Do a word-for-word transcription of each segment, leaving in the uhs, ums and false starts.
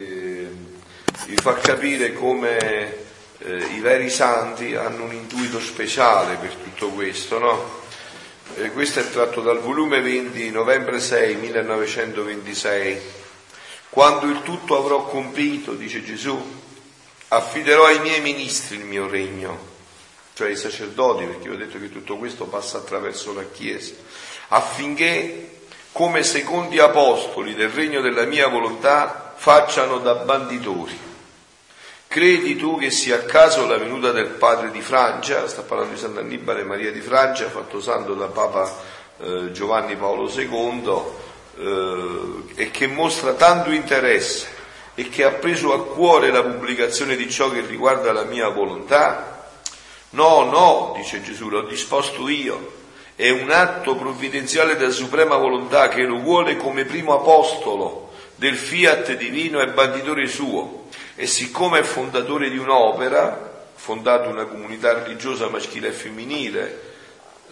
Eh, vi fa capire come eh, i veri santi hanno un intuito speciale per tutto questo, no? Eh, questo è tratto dal volume venti, novembre sei, millenovecentoventisei. Quando il tutto avrò compito, dice Gesù, affiderò ai miei ministri il mio regno, cioè ai sacerdoti, perché vi ho detto che tutto questo passa attraverso la Chiesa, affinché, come secondi apostoli del regno della mia volontà, facciano da banditori. Credi tu che sia a caso la venuta del padre di Francia? Sta parlando di Sant'Annibale Maria di Francia, fatto santo da Papa eh, Giovanni Paolo secondo, eh, e che mostra tanto interesse e che ha preso a cuore la pubblicazione di ciò che riguarda la mia volontà? No, no, dice Gesù, l'ho disposto io. È un atto provvidenziale della suprema volontà che lo vuole come primo apostolo del fiat divino e banditore suo, e siccome è fondatore di un'opera, fondato una comunità religiosa maschile e femminile,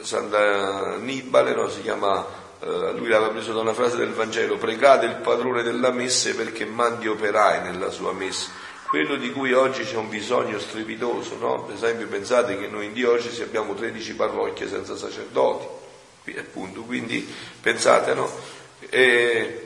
Sant'Annibale, no, si chiama, eh, lui l'aveva preso da una frase del Vangelo: pregate il padrone della messe perché mandi operai nella sua messa, quello di cui oggi c'è un bisogno strepitoso, no? Per esempio, pensate che noi in diocesi abbiamo tredici parrocchie senza sacerdoti, appunto, quindi pensate, no? E,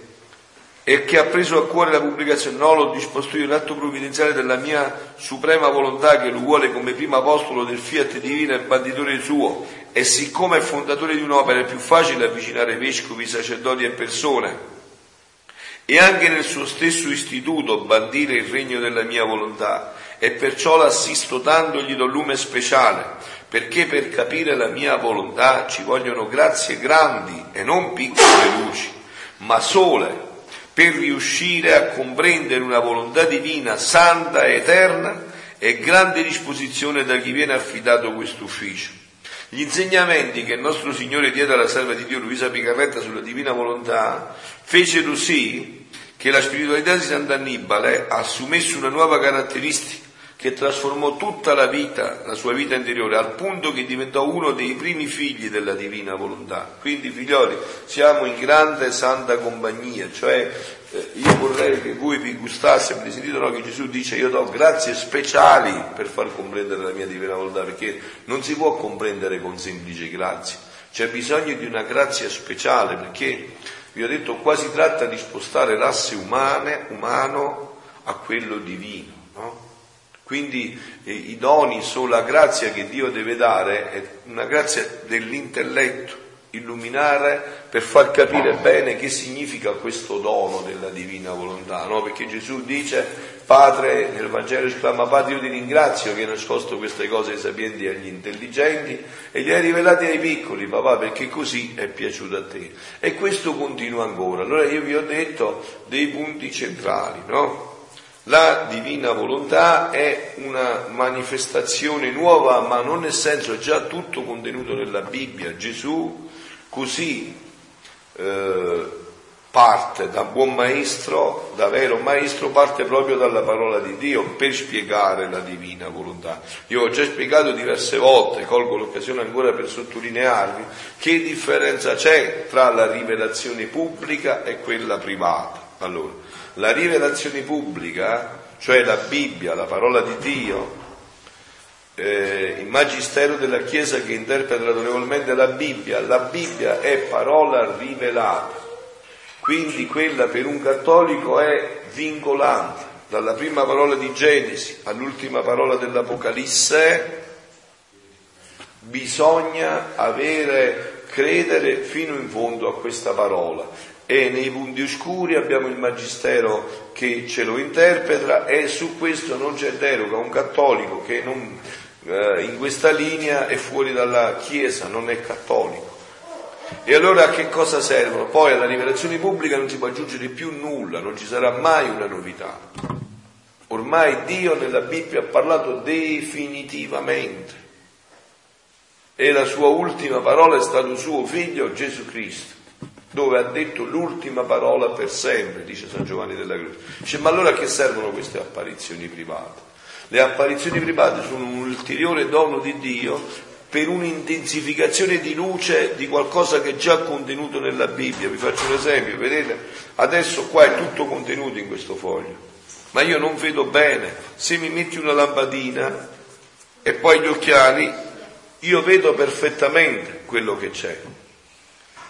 e che ha preso a cuore la pubblicazione, no, l'ho disposto io, un atto provvidenziale della mia suprema volontà che lo vuole come primo apostolo del fiat divino e banditore suo, e siccome è fondatore di un'opera è più facile avvicinare vescovi, sacerdoti e persone, e anche nel suo stesso istituto bandire il regno della mia volontà, e perciò l'assisto tanto, gli do lume speciale, perché per capire la mia volontà ci vogliono grazie grandi e non piccole luci, ma sole, per riuscire a comprendere una volontà divina, santa e eterna, è grande disposizione da chi viene affidato questo ufficio. Gli insegnamenti che il nostro Signore diede alla serva di Dio Luisa Piccarreta sulla divina volontà fecero sì che la spiritualità di Sant'Annibale assumesse una nuova caratteristica che trasformò tutta la vita, la sua vita interiore, al punto che diventò uno dei primi figli della divina volontà. Quindi, figlioli, siamo in grande e santa compagnia, cioè eh, io vorrei che voi vi gustasse, avete sentito, no, che Gesù dice: io do grazie speciali per far comprendere la mia divina volontà, perché non si può comprendere con semplice grazie, c'è bisogno di una grazia speciale, perché vi ho detto qua si tratta di spostare l'asse umane, umano a quello divino, no? Quindi eh, i doni sono la grazia che Dio deve dare, è una grazia dell'intelletto, illuminare per far capire bene che significa questo dono della divina volontà, no? Perché Gesù dice, Padre, nel Vangelo esclama, Padre, io ti ringrazio che hai nascosto queste cose ai sapienti e agli intelligenti e le hai rivelate ai piccoli, papà, perché così è piaciuto a te. E questo continua ancora. Allora io vi ho detto dei punti centrali, no? La divina volontà è una manifestazione nuova, ma non nel senso, è già tutto contenuto nella Bibbia. Gesù così eh, parte da buon maestro, da vero maestro, parte proprio dalla parola di Dio per spiegare la divina volontà. Io ho già spiegato diverse volte, colgo l'occasione ancora per sottolinearvi che differenza c'è tra la rivelazione pubblica e quella privata. Allora, la rivelazione pubblica, cioè la Bibbia, la parola di Dio, eh, il magistero della Chiesa che interpreta autorevolmente la Bibbia, la Bibbia è parola rivelata, quindi quella per un cattolico è vincolante, dalla prima parola di Genesi all'ultima parola dell'Apocalisse bisogna avere, credere fino in fondo a questa parola. E nei punti oscuri abbiamo il magistero che ce lo interpreta, e su questo non c'è deroga. Un cattolico che non, eh, in questa linea è fuori dalla Chiesa, non è cattolico. E allora a che cosa servono? Poi alla rivelazione pubblica non si può aggiungere più nulla, non ci sarà mai una novità. Ormai Dio nella Bibbia ha parlato definitivamente, e la sua ultima parola è stato suo figlio Gesù Cristo, dove ha detto l'ultima parola per sempre, dice San Giovanni della Croce. Dice, ma allora a che servono queste apparizioni private? Le apparizioni private sono un ulteriore dono di Dio per un'intensificazione di luce di qualcosa che è già contenuto nella Bibbia. Vi faccio un esempio, vedete? Adesso qua è tutto contenuto in questo foglio. ma io non vedo bene. Se mi metti una lampadina e poi gli occhiali, io vedo perfettamente quello che c'è.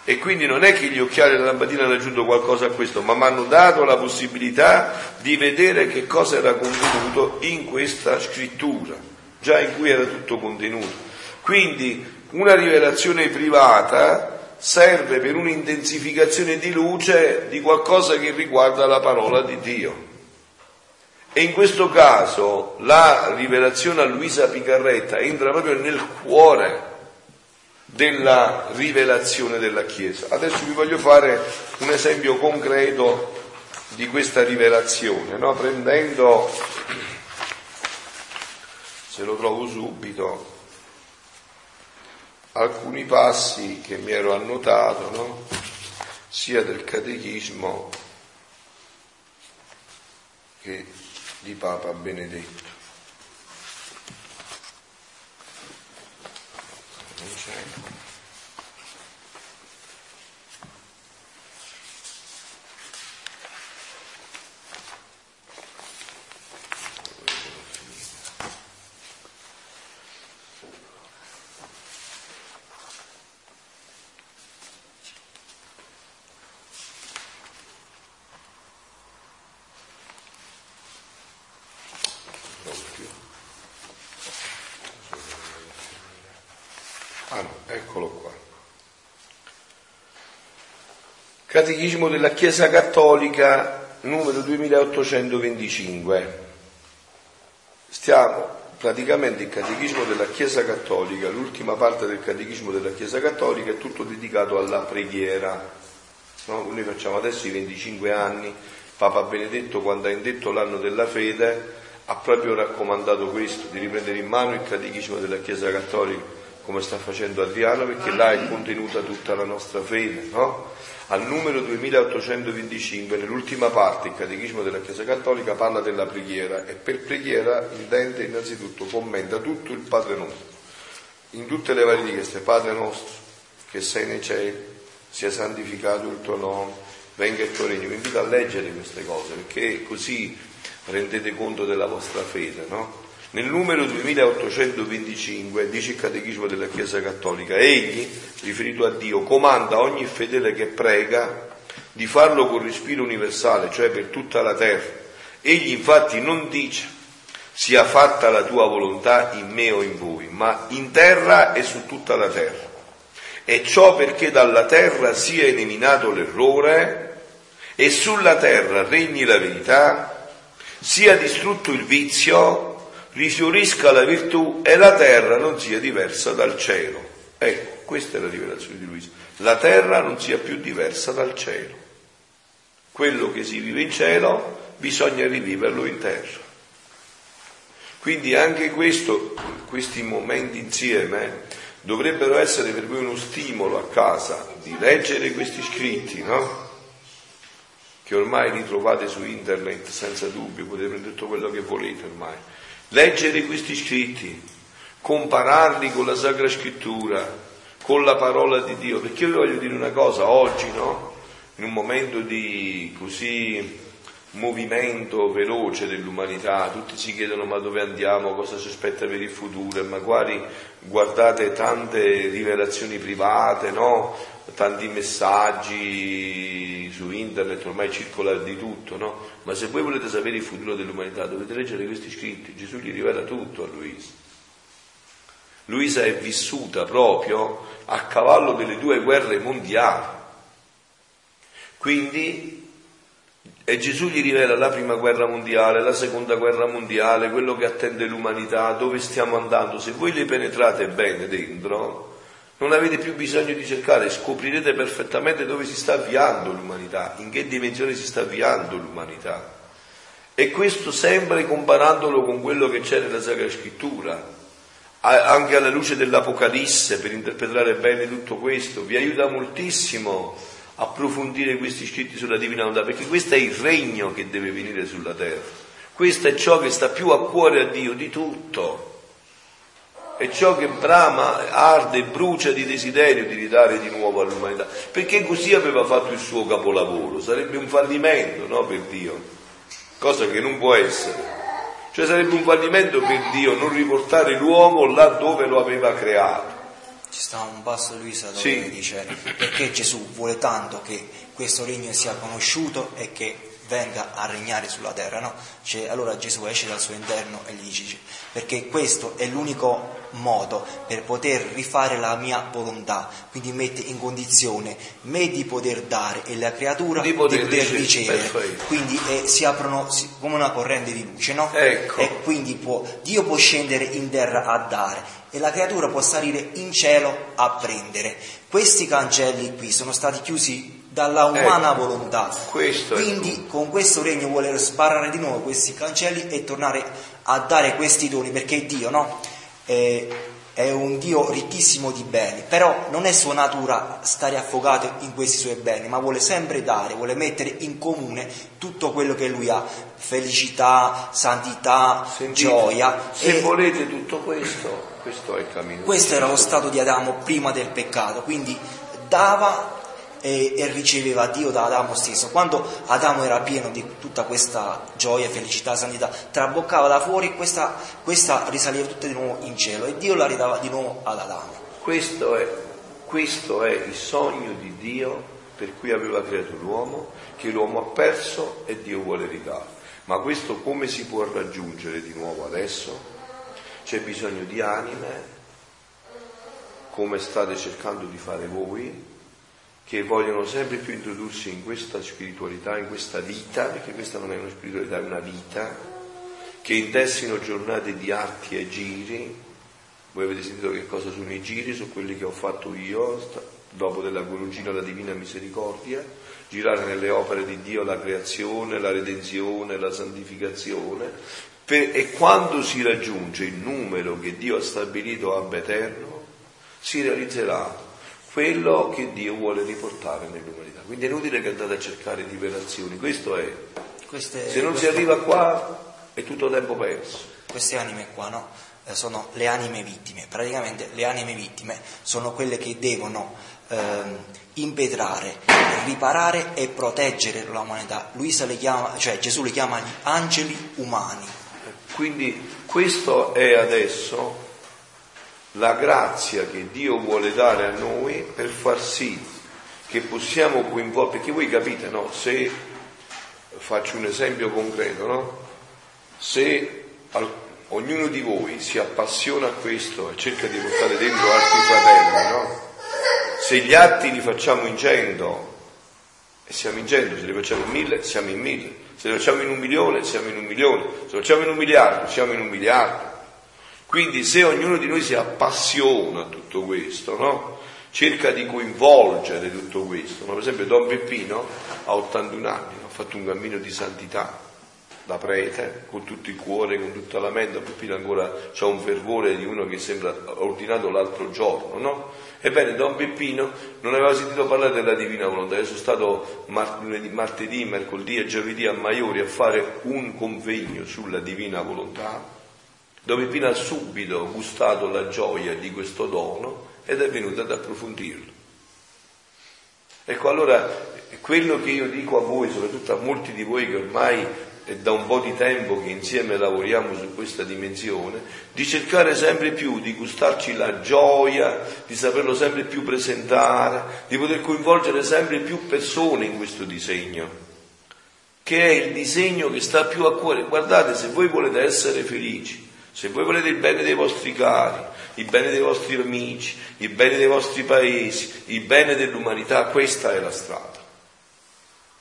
E quindi non è che gli occhiali e la lampadina hanno aggiunto qualcosa a questo, ma mi hanno dato la possibilità di vedere che cosa era contenuto in questa scrittura, già in cui era tutto contenuto. Quindi una rivelazione privata serve per un'intensificazione di luce di qualcosa che riguarda la parola di Dio. E in questo caso la rivelazione a Luisa Piccarreta entra proprio nel cuore della rivelazione della Chiesa. Adesso vi voglio fare un esempio concreto di questa rivelazione, no? Prendendo, se lo trovo subito, alcuni passi che mi ero annotato, no? Sia del Catechismo che di Papa Benedetto. Non c'è. Ah no, eccolo qua. Catechismo della Chiesa Cattolica numero duemilaottocentoventicinque. Stiamo praticamente il Catechismo della Chiesa Cattolica, l'ultima parte del Catechismo della Chiesa Cattolica è tutto dedicato alla preghiera. No? Noi facciamo adesso i venticinque anni, Papa Benedetto quando ha indetto l'anno della fede ha proprio raccomandato questo, di riprendere in mano il Catechismo della Chiesa Cattolica, come sta facendo Adriano, perché là è contenuta tutta la nostra fede, no? Al numero duemilaottocentoventicinque, nell'ultima parte, il Catechismo della Chiesa Cattolica parla della preghiera e per preghiera intende innanzitutto, commenta tutto il Padre Nostro, in tutte le varie richieste: Padre Nostro, che sei nei cieli, sia santificato il tuo nome, venga il tuo regno. Vi invito a leggere queste cose, perché così rendete conto della vostra fede, no? Nel numero duemilaottocentoventicinque dice il Catechismo della Chiesa Cattolica: egli, riferito a Dio, comanda a ogni fedele che prega di farlo con respiro universale, cioè per tutta la terra. Egli infatti non dice: sia fatta la tua volontà in me o in voi, ma in terra e su tutta la terra. E ciò perché dalla terra sia eliminato l'errore e sulla terra regni la verità, sia distrutto il vizio, rifiorisca la virtù e la terra non sia diversa dal cielo. Ecco, questa è la rivelazione di Luisa: la terra non sia più diversa dal cielo. Quello che si vive in cielo bisogna riviverlo in terra. Quindi anche questo, questi momenti insieme dovrebbero essere per voi uno stimolo a casa di leggere questi scritti, no? Che ormai li trovate su internet senza dubbio, potete prendere tutto quello che volete ormai. Leggere questi scritti, compararli con la Sacra Scrittura, con la parola di Dio, perché io vi voglio dire una cosa, oggi, no? In un momento di così movimento veloce dell'umanità, tutti si chiedono: ma dove andiamo, cosa ci aspetta per il futuro, e magari guardate tante rivelazioni private, no? Tanti messaggi su internet, ormai circola di tutto, no? Ma se voi volete sapere il futuro dell'umanità dovete leggere questi scritti. Gesù gli rivela tutto a Luisa. Luisa è vissuta proprio a cavallo delle due guerre mondiali, quindi, e Gesù gli rivela la prima guerra mondiale, la seconda guerra mondiale, quello che attende l'umanità, dove stiamo andando. Se voi le penetrate bene dentro, non avete più bisogno di cercare, scoprirete perfettamente dove si sta avviando l'umanità, in che dimensione si sta avviando l'umanità. E questo sempre comparandolo con quello che c'è nella Sacra Scrittura, anche alla luce dell'Apocalisse, per interpretare bene tutto questo. Vi aiuta moltissimo approfondire questi scritti sulla Divina Volontà, perché questo è il regno che deve venire sulla terra. Questo è ciò che sta più a cuore a Dio di tutto. È ciò che brama, arde e brucia di desiderio di ridare di nuovo all'umanità, perché così aveva fatto il suo capolavoro. Sarebbe un fallimento, no, per Dio, cosa che non può essere. Cioè sarebbe un fallimento per Dio non riportare l'uomo là dove lo aveva creato. Ci sta un passo, Luisa, dove sì. dice perché Gesù vuole tanto che questo regno sia conosciuto e che venga a regnare sulla terra, no? Cioè, allora Gesù esce dal suo interno e gli dice perché questo è l'unico modo per poter rifare la mia volontà, quindi mette in condizione me di poter dare e la creatura di poter, di poter ricevere, ricevere. quindi eh, si aprono come una corrente di luce, no? Ecco. E quindi può, Dio può scendere in terra a dare e la creatura può salire in cielo a prendere. Questi cancelli qui sono stati chiusi dalla umana eh, volontà, quindi con questo regno vuole sbarrare di nuovo questi cancelli e tornare a dare questi doni, perché Dio, no? è, è un Dio ricchissimo di beni, però non è sua natura stare affogato in questi suoi beni, ma vuole sempre dare, vuole mettere in comune tutto quello che lui ha, felicità, santità, Sentite, gioia. Se e volete tutto questo, questo è il cammino. Questo era lo stato di Adamo prima del peccato, quindi dava E, e riceveva Dio da Adamo stesso. Quando Adamo era pieno di tutta questa gioia, felicità, santità, traboccava da fuori, questa, questa risaliva tutta di nuovo in cielo e Dio la ridava di nuovo ad Adamo. Questo è, questo è il sogno di Dio per cui aveva creato l'uomo, che l'uomo ha perso e Dio vuole ridare. Ma questo come si può raggiungere di nuovo adesso? C'è bisogno di anime, come state cercando di fare voi, che vogliono sempre più introdursi in questa spiritualità, in questa vita, perché questa non è una spiritualità, è una vita, che intessino giornate di arti e giri. Voi avete sentito che cosa sono i giri? Sono quelli che ho fatto io, dopo della Coloncina alla Divina Misericordia, girare nelle opere di Dio la creazione, la redenzione, la santificazione, per, e quando si raggiunge il numero che Dio ha stabilito ab eterno, si realizzerà quello che Dio vuole riportare nell'umanità. Quindi è inutile che andate a cercare rivelazioni, questo è. Queste, se non si arriva qua è tutto tempo perso. Queste anime qua, no? Eh, sono le anime vittime. Praticamente le anime vittime sono quelle che devono ehm, impetrare, riparare e proteggere l'umanità. Luisa le chiama, cioè Gesù le chiama gli angeli umani. Quindi questo è adesso la grazia che Dio vuole dare a noi per far sì che possiamo coinvolgere, perché voi capite, no? Se faccio un esempio concreto, no? Se al, ognuno di voi si appassiona a questo e cerca di portare dentro altri fratelli, no? Se gli atti li facciamo in cento e siamo in cento, se li facciamo in mille siamo in mille, se li facciamo in un milione siamo in un milione, se li facciamo in un miliardo siamo in un miliardo. Quindi se ognuno di noi si appassiona a tutto questo, no? Cerca di coinvolgere tutto questo, no? Per esempio Don Peppino ha ottantuno anni, ha fatto un cammino di santità da prete, con tutto il cuore, con tutta la mente. Peppino ancora ha un fervore di uno che sembra ordinato l'altro giorno, no? Ebbene Don Peppino non aveva sentito parlare della Divina Volontà, io sono stato martedì, mercoledì e giovedì a Maiori a fare un convegno sulla Divina Volontà, dove Pino ha subito gustato la gioia di questo dono ed è venuto ad approfondirlo. Ecco, allora quello che io dico a voi, soprattutto a molti di voi che ormai è da un po' di tempo che insieme lavoriamo su questa dimensione, di cercare sempre più di gustarci la gioia, di saperlo sempre più presentare, di poter coinvolgere sempre più persone in questo disegno, che è il disegno che sta più a cuore. Guardate, se voi volete essere felici, se voi volete il bene dei vostri cari, il bene dei vostri amici, il bene dei vostri paesi, il bene dell'umanità, questa è la strada.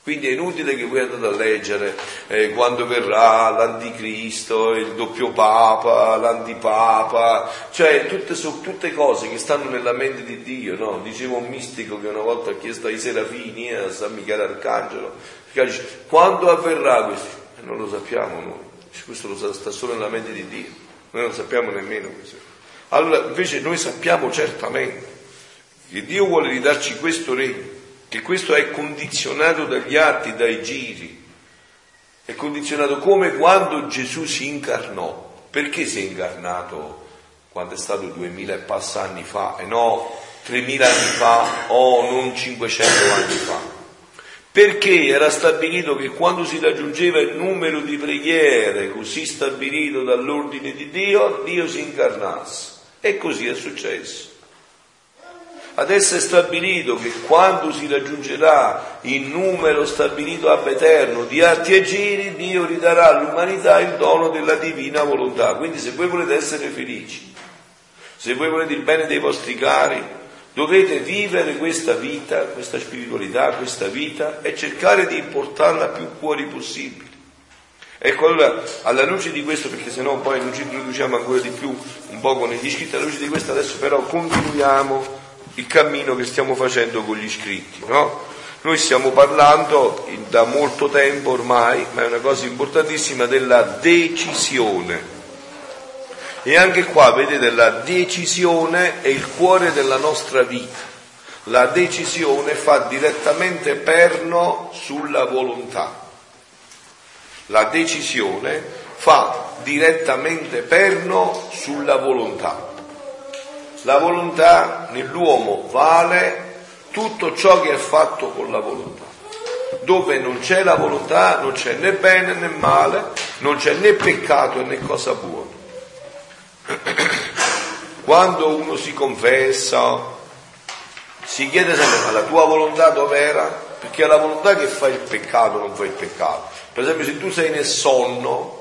Quindi è inutile che voi andate a leggere eh, quando verrà l'anticristo, il doppio papa, l'antipapa, cioè tutte, sono tutte cose che stanno nella mente di Dio, no? Diceva un mistico che una volta ha chiesto ai serafini, a San Michele Arcangelo, dice, quando avverrà questo? Eh, non lo sappiamo noi. Questo lo sta solo nella mente di Dio, noi non sappiamo nemmeno questo. Allora invece noi sappiamo certamente che Dio vuole ridarci questo regno, che questo è condizionato dagli atti, dai giri, è condizionato come quando Gesù si incarnò. Perché si è incarnato quando è stato duemila e passa anni fa e no tremila anni fa o non cinquecento anni fa? perché era stabilito che quando si raggiungeva il numero di preghiere così stabilito dall'ordine di Dio, Dio si incarnasse. E così è successo. Adesso è stabilito che quando si raggiungerà il numero stabilito ab eterno di atti e giri, Dio ridarà all'umanità il dono della divina volontà. Quindi se voi volete essere felici, se voi volete il bene dei vostri cari, dovete vivere questa vita, questa spiritualità, questa vita e cercare di portarla più fuori possibile. Ecco, allora, alla luce di questo, perché sennò poi non ci introduciamo ancora di più un po' con gli iscritti, alla luce di questo adesso però continuiamo il cammino che stiamo facendo con gli iscritti, no? Noi stiamo parlando da molto tempo ormai, ma è una cosa importantissima, della decisione. E anche qua, vedete, la decisione è il cuore della nostra vita. La decisione fa direttamente perno sulla volontà. La decisione fa direttamente perno sulla volontà. La volontà nell'uomo vale tutto ciò che è fatto con la volontà. Dove non c'è la volontà non c'è né bene né male, non c'è né peccato né cosa buona. Quando uno si confessa, si chiede sempre: ma la tua volontà dov'era? Perché è la volontà che fa il peccato, non fa il peccato. Per esempio, se tu sei nel sonno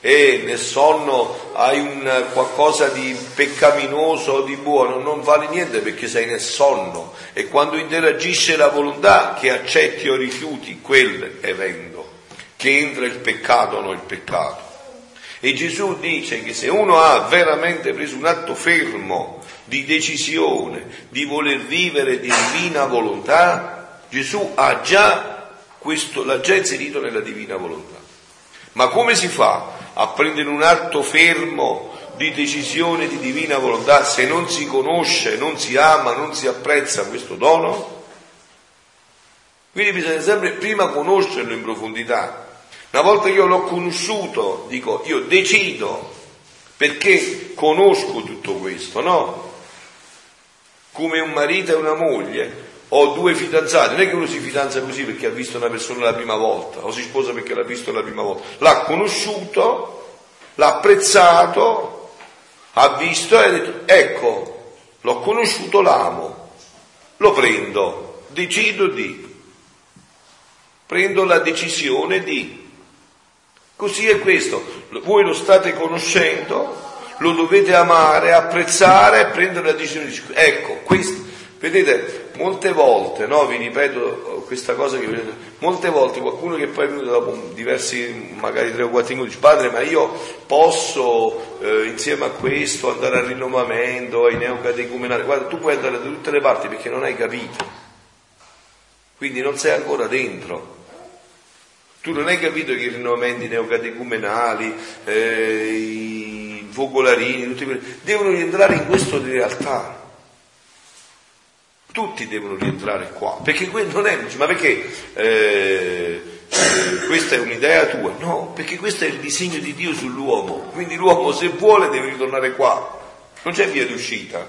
e nel sonno hai un qualcosa di peccaminoso o di buono, non vale niente perché sei nel sonno, e quando interagisce la volontà che accetti o rifiuti quell'evento, che entra il peccato o non il peccato. E Gesù dice che se uno ha veramente preso un atto fermo di decisione, di voler vivere divina volontà, Gesù ha già questo, l'ha già inserito nella divina volontà. Ma come si fa a prendere un atto fermo di decisione di divina volontà se non si conosce, non si ama, non si apprezza questo dono? Quindi bisogna sempre prima conoscerlo in profondità. Una volta che io l'ho conosciuto, dico, io decido, perché conosco tutto questo, no? Come un marito e una moglie, o due fidanzati, non è che uno si fidanza così perché ha visto una persona la prima volta, o si sposa perché l'ha visto la prima volta. L'ha conosciuto, l'ha apprezzato, ha visto e ha detto, ecco, l'ho conosciuto, l'amo, lo prendo, decido di, prendo la decisione di... Così è questo, voi lo state conoscendo, lo dovete amare, apprezzare e prendere la decisione. Ecco, questo, vedete, molte volte, no, vi ripeto questa cosa che vedete, molte volte qualcuno che poi è venuto dopo diversi, magari tre o quattro incontri, dice: padre, ma io posso eh, insieme a questo andare al rinnovamento, ai neocatecumenali? Guarda, tu puoi andare da tutte le parti perché non hai capito, quindi non sei ancora dentro. Tu non hai capito che i rinnovamenti neocatecumenali, eh, i focolarini, tutti quelli, devono rientrare in questo di realtà. Tutti devono rientrare qua, perché non è, ma perché eh, eh, questa è un'idea tua? No, perché questo è il disegno di Dio sull'uomo, quindi l'uomo se vuole deve ritornare qua, non c'è via d'uscita.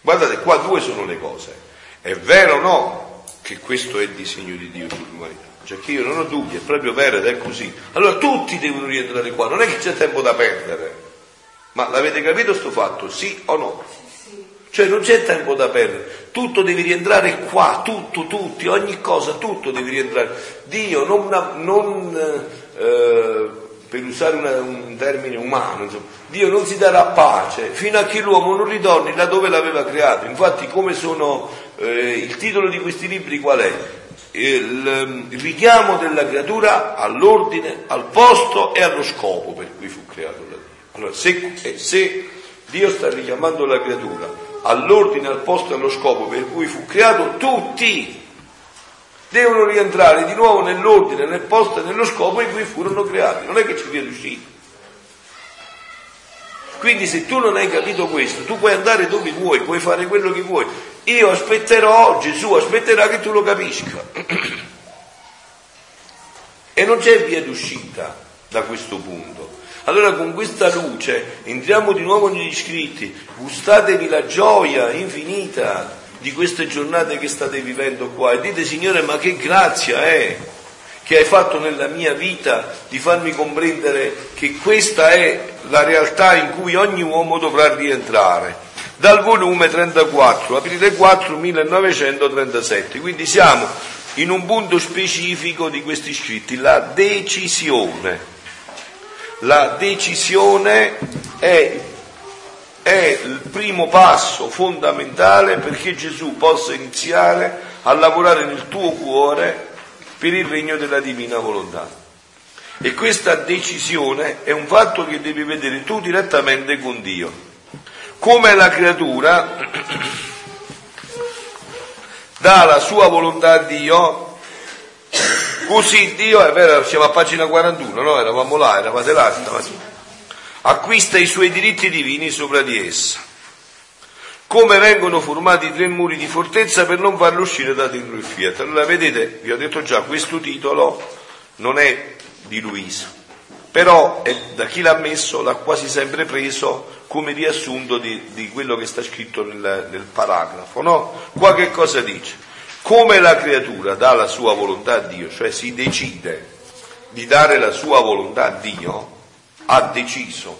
Guardate, qua due sono le cose, è vero o no? Che questo è il disegno di Dio sull'umanità, cioè che io non ho dubbi, è proprio vero ed è così. Allora tutti devono rientrare qua, non è che c'è tempo da perdere. Ma l'avete capito sto fatto? Sì o no? Cioè non c'è tempo da perdere, tutto deve rientrare qua, tutto, tutti, ogni cosa, tutto deve rientrare. Dio non, non eh, per usare una, un termine umano, insomma, Dio non si darà pace fino a che l'uomo non ritorni là dove l'aveva creato. Infatti, come sono... Eh, il titolo di questi libri qual è? Il, il richiamo della creatura all'ordine, al posto e allo scopo per cui fu creato da Dio. Allora, se, eh, se Dio sta richiamando la creatura all'ordine, al posto e allo scopo per cui fu creato, tutti devono rientrare di nuovo nell'ordine, nel posto e nello scopo in cui furono creati. Non è che ci via d'uscita. Quindi se tu non hai capito questo, tu puoi andare dove vuoi, puoi fare quello che vuoi. Io aspetterò, Gesù aspetterà che tu lo capisca. E non c'è via d'uscita da questo punto. Allora con questa luce entriamo di nuovo negli scritti, gustatevi la gioia infinita di queste giornate che state vivendo qua e dite: Signore, ma che grazia è che hai fatto nella mia vita di farmi comprendere che questa è la realtà in cui ogni uomo dovrà rientrare. Dal volume trentaquattro, aprile quattro, millenovecentotrentasette. Quindi siamo in un punto specifico di questi scritti, la decisione. La decisione è, è il primo passo fondamentale perché Gesù possa iniziare a lavorare nel tuo cuore per il regno della divina volontà. E questa decisione è un fatto che devi vedere tu direttamente con Dio. Come la creatura dà la sua volontà a Dio, così Dio, è vero, siamo a pagina quarantuno, no? Eravamo là, eravate là, acquista i suoi diritti divini sopra di essa. Come vengono formati tre muri di fortezza per non farlo uscire da dentro il Fiat. Allora vedete, vi ho detto già, questo titolo non è di Luisa, però è, da chi l'ha messo l'ha quasi sempre preso come riassunto di, di quello che sta scritto nel, nel paragrafo, no? Qua che cosa dice? Come la creatura dà la sua volontà a Dio, cioè si decide di dare la sua volontà a Dio, ha deciso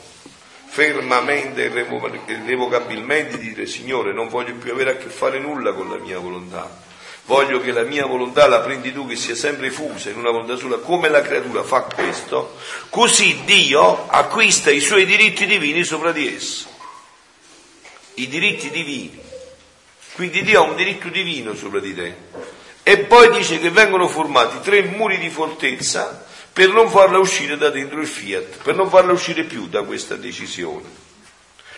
fermamente e irrevocabilmente di dire: Signore, non voglio più avere a che fare nulla con la mia volontà, voglio che la mia volontà la prendi tu, che sia sempre fusa in una volontà sola. Come la creatura fa questo, così Dio acquista i suoi diritti divini sopra di essa. I diritti divini, quindi Dio ha un diritto divino sopra di te. E poi dice che vengono formati tre muri di fortezza per non farla uscire da dentro il Fiat, per non farla uscire più da questa decisione.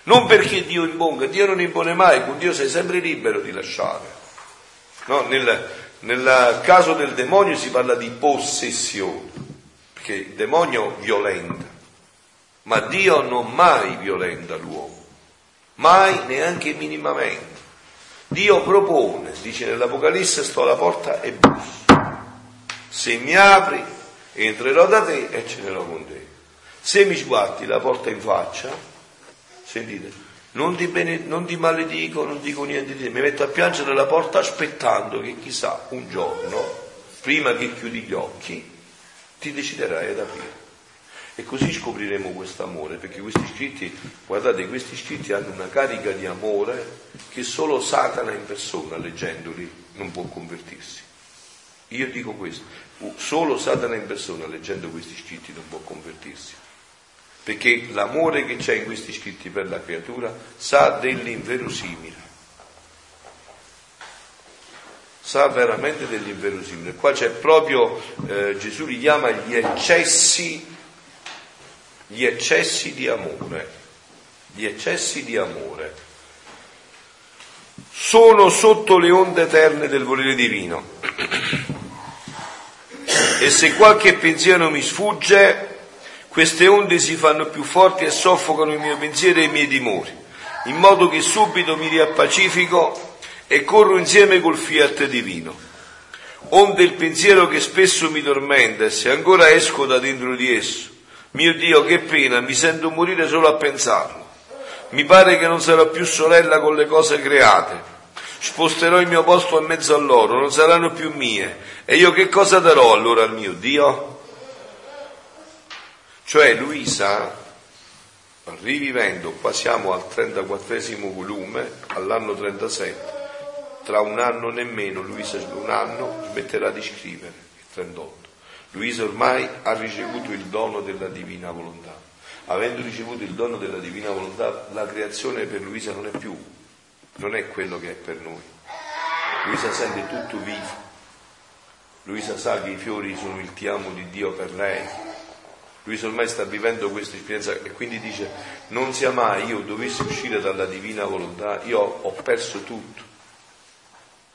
Non perché Dio imponga, Dio non impone mai, con Dio sei sempre libero di lasciare. No, nel, nel caso del demonio si parla di possessione, perché il demonio violenta, ma Dio non mai violenta l'uomo, mai, neanche minimamente. Dio propone, dice nell'Apocalisse: sto alla porta e busso, se mi apri entrerò da te e cenerò con te, se mi sguardi la porta in faccia, sentite, Non ti, bene, non ti maledico, non dico niente di te, mi metto a piangere alla porta aspettando che chissà un giorno, prima che chiudi gli occhi, ti deciderai ad aprire. E così scopriremo questo amore, perché questi scritti, guardate, questi scritti hanno una carica di amore che solo Satana in persona, leggendoli, non può convertirsi. Io dico questo, solo Satana in persona, leggendo questi scritti, non può convertirsi. Perché l'amore che c'è in questi scritti per la creatura sa dell'inverosimile, sa veramente dell'inverosimile. Qua c'è proprio, eh, Gesù li chiama gli eccessi, gli eccessi di amore, gli eccessi di amore. Sono sotto le onde eterne del volere divino. E se qualche pensiero mi sfugge, queste onde si fanno più forti e soffocano il mio pensiero e i miei timori, in modo che subito mi riappacifico e corro insieme col Fiat divino. Onde il pensiero che spesso mi tormenta, e se ancora esco da dentro di esso, mio Dio, che pena, mi sento morire solo a pensarlo. Mi pare che non sarò più sorella con le cose create, sposterò il mio posto in mezzo a loro, non saranno più mie, e io che cosa darò allora al mio Dio? Cioè Luisa, rivivendo, qua siamo al trentaquattresimo volume, all'anno trentasette, tra un anno nemmeno, Luisa un anno smetterà di scrivere, il trentotto. Luisa ormai ha ricevuto il dono della divina volontà. Avendo ricevuto il dono della divina volontà, la creazione per Luisa non è più, non è quello che è per noi. Luisa sente tutto vivo, Luisa sa che i fiori sono il ti amo di Dio per lei. Lui ormai sta vivendo questa esperienza e quindi dice: non sia mai io dovessi uscire dalla divina volontà, io ho perso tutto.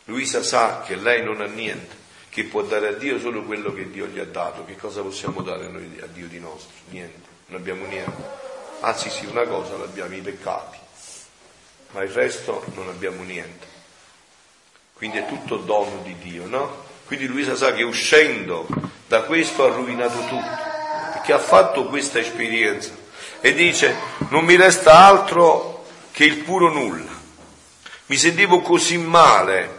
Luisa sa che lei non ha niente, che può dare a Dio solo quello che Dio gli ha dato. Che cosa possiamo dare noi a Dio di nostro? Niente, non abbiamo niente. Anzi sì, una cosa l'abbiamo, i peccati, ma il resto non abbiamo niente. Quindi è tutto dono di Dio, no? Quindi Luisa sa che uscendo da questo ha rovinato tutto, che ha fatto questa esperienza, e dice: non mi resta altro che il puro nulla, Mi sentivo così male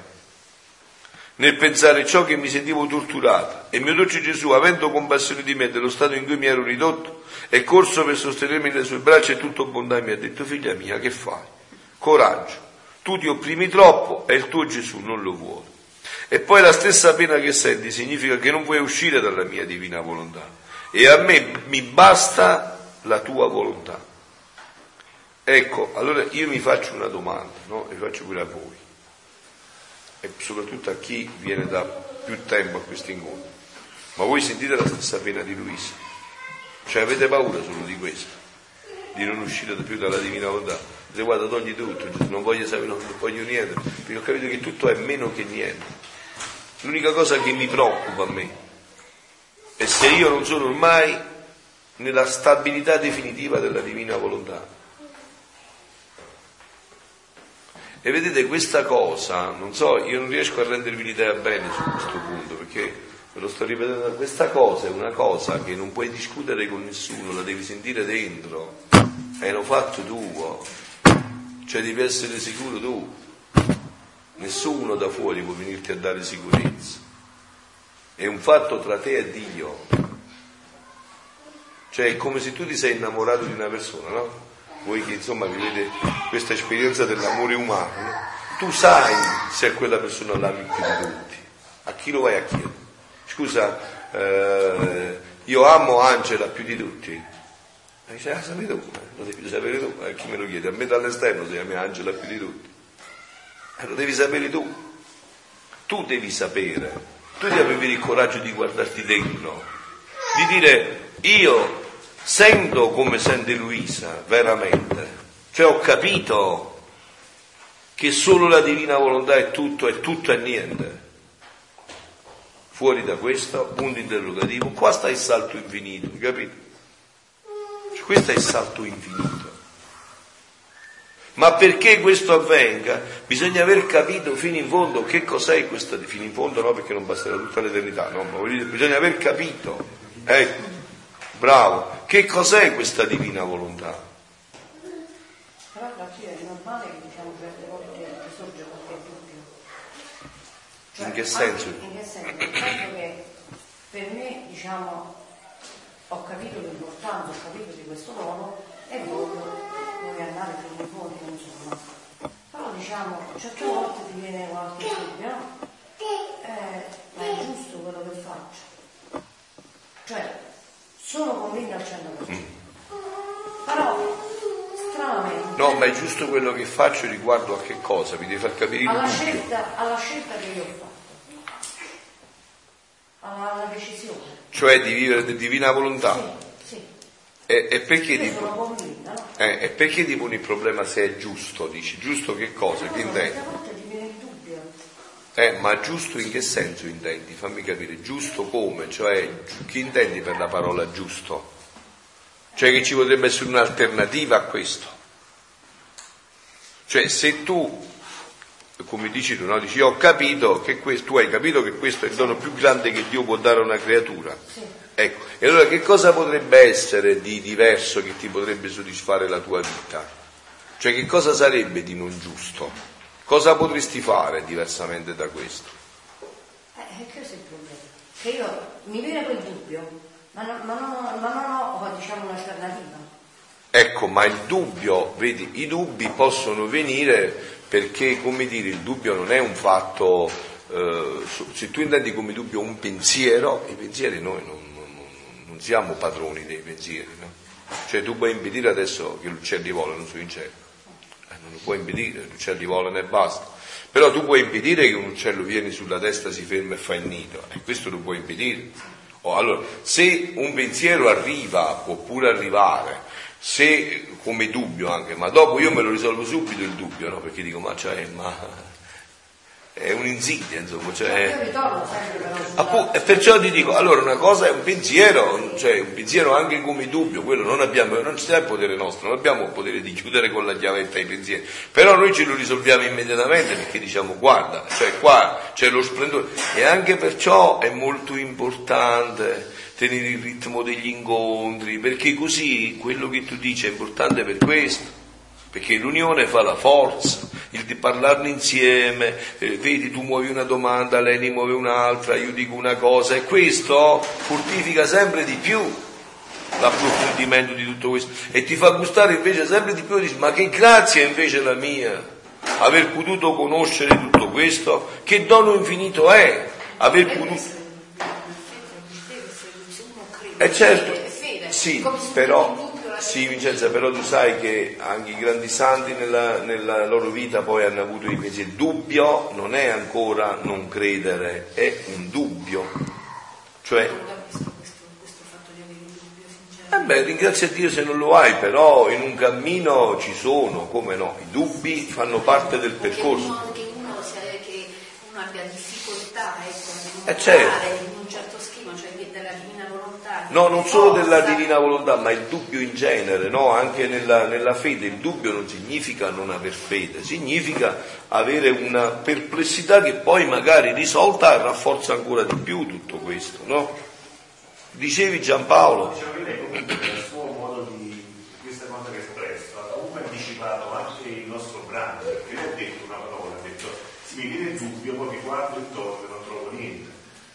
nel pensare ciò che mi sentivo torturata, e mio dolce Gesù, avendo compassione di me e dello stato in cui mi ero ridotto, è corso per sostenermi nelle sue braccia e tutto bontà mi ha detto: figlia mia, che fai? Coraggio, tu ti opprimi troppo e il tuo Gesù non lo vuole. E poi la stessa pena che senti significa che non puoi uscire dalla mia divina volontà, e a me mi basta la tua volontà. Ecco, allora io mi faccio una domanda, no? E faccio quella a voi, e soprattutto a chi viene da più tempo a questi incontri. Ma voi sentite la stessa pena di Luisa? Cioè avete paura solo di questo, di non uscire più dalla divina volontà? Dite: guarda, togli tutto, non voglio sapere, non voglio niente, perché ho capito che tutto è meno che niente. L'unica cosa che mi preoccupa a me è se io non sono ormai nella stabilità definitiva della divina volontà. E vedete, questa cosa, non so, io non riesco a rendervi l'idea bene su questo punto, perché ve lo sto ripetendo, questa cosa è una cosa che non puoi discutere con nessuno, la devi sentire dentro, è un fatto tuo, cioè devi essere sicuro tu, nessuno da fuori può venirti a dare sicurezza, è un fatto tra te e Dio, cioè è come se tu ti sei innamorato di una persona, no? Voi che insomma vivete questa esperienza dell'amore umano, no? Tu sai se a quella persona l'ami più di tutti, a chi lo vai a chiedere? Scusa, eh, io amo Angela più di tutti. Ma dice: ah, sapete come? Lo devi sapere tu. A eh, chi me lo chiede? A me dall'esterno si ami Angela più di tutti. Eh, lo devi sapere tu. Tu devi sapere, tu devi avere il coraggio di guardarti dentro, di dire: io sento come sente Luisa, veramente, cioè ho capito che solo la divina volontà è tutto e tutto è niente. Fuori da questo, punto interrogativo, qua sta il salto infinito, capito? Cioè, questo è il salto infinito. Ma perché questo avvenga bisogna aver capito fino in fondo che cos'è questa, fino in fondo no, perché non basterà tutta l'eternità, no, ma voglio dire, bisogna aver capito, ecco, bravo, che cos'è questa divina volontà? Però alla fine è normale che diciamo certe volte che sorge qualche dubbio. Cioè, in che senso? In che senso? Nel senso che per me, diciamo, ho capito l'importanza, ho capito di questo dono e voglio andare per un po' di insomma. Però diciamo, certe volte ti viene qualche dubbio, no? Eh, ma è giusto quello che faccio. Cioè, sono convinta al cento per cento. Mm. Però, stranamente... No, ma è giusto quello che faccio riguardo a che cosa? Mi devi far capire alla il scelta, alla scelta che io ho fatto. Alla, alla decisione. Cioè di vivere di divina volontà. Sì, sì. E, e perché io ti... sono convinta, no? Eh, e perché ti poni il problema se è giusto? Dici, giusto che cosa? Che intendi? Questa volta ti viene il dubbio. Eh, ma giusto in che senso intendi? Fammi capire, giusto come? Cioè, chi intendi per la parola giusto? Cioè che ci potrebbe essere un'alternativa a questo? Cioè, se tu, come dici tu, no? Dici, io ho capito che questo, tu hai capito che questo è il dono più grande che Dio può dare a una creatura. Sì. Ecco, e allora che cosa potrebbe essere di diverso che ti potrebbe soddisfare la tua vita? Cioè, che cosa sarebbe di non giusto? Cosa potresti fare diversamente da questo? Eh, che è il problema? Che io mi viene quel dubbio, ma non no, no, no, ho diciamo un'alternativa. Ecco, ma il dubbio, vedi, i dubbi possono venire perché, come dire, il dubbio non è un fatto, eh, se tu intendi come dubbio un pensiero, i pensieri noi non, non, non siamo padroni dei pensieri, no? Cioè tu puoi impedire adesso che gli uccelli volano sui cieli. Non lo puoi impedire, gli uccelli volano e basta. Però tu puoi impedire che un uccello viene sulla testa, si ferma e fa il nido, e questo lo puoi impedire. Oh, allora, se un pensiero arriva, può pure arrivare, se come dubbio anche, ma dopo io me lo risolvo subito il dubbio, no? Perché dico, ma cioè, ma è un'insidia, insomma, cioè. Appunto, e perciò ti dico, allora una cosa è un pensiero, cioè un pensiero anche come dubbio, quello non abbiamo, non c'è il potere nostro, non abbiamo il potere di chiudere con la chiavetta i pensieri, però noi ce lo risolviamo immediatamente perché diciamo guarda, cioè qua c'è lo splendore, e anche perciò è molto importante tenere il ritmo degli incontri, perché così quello che tu dici è importante per questo, perché l'unione fa la forza, il di parlarne insieme, eh, vedi, tu muovi una domanda, lei ne muove un'altra, io dico una cosa, e questo fortifica sempre di più l'approfondimento di tutto questo e ti fa gustare invece sempre di più, dici, ma che grazia invece la mia aver potuto conoscere tutto questo, che dono infinito è aver potuto. E certo, sì, però, sì, Vincenza, però tu sai che anche i grandi santi nella, nella loro vita poi hanno avuto i pensieri. Il dubbio non è ancora non credere, è un dubbio. Cioè, eh beh, ringrazia Dio se non lo hai, però in un cammino ci sono, come no? I dubbi fanno parte del percorso. Che uno, che uno abbia difficoltà, ecco, eh, certo. No, non solo della divina volontà, ma il dubbio in genere, no? Anche nella, nella fede. Il dubbio non significa non aver fede, significa avere una perplessità che poi magari risolta rafforza ancora di più tutto questo, no? Dicevi Giampaolo? Dicevo che lei nel suo modo di questa cosa che ha espresso ha comunque anticipato anche il nostro brano, perché lei ha detto una parola, ha detto si mi viene il dubbio, poi mi guardo intorno e non trovo niente,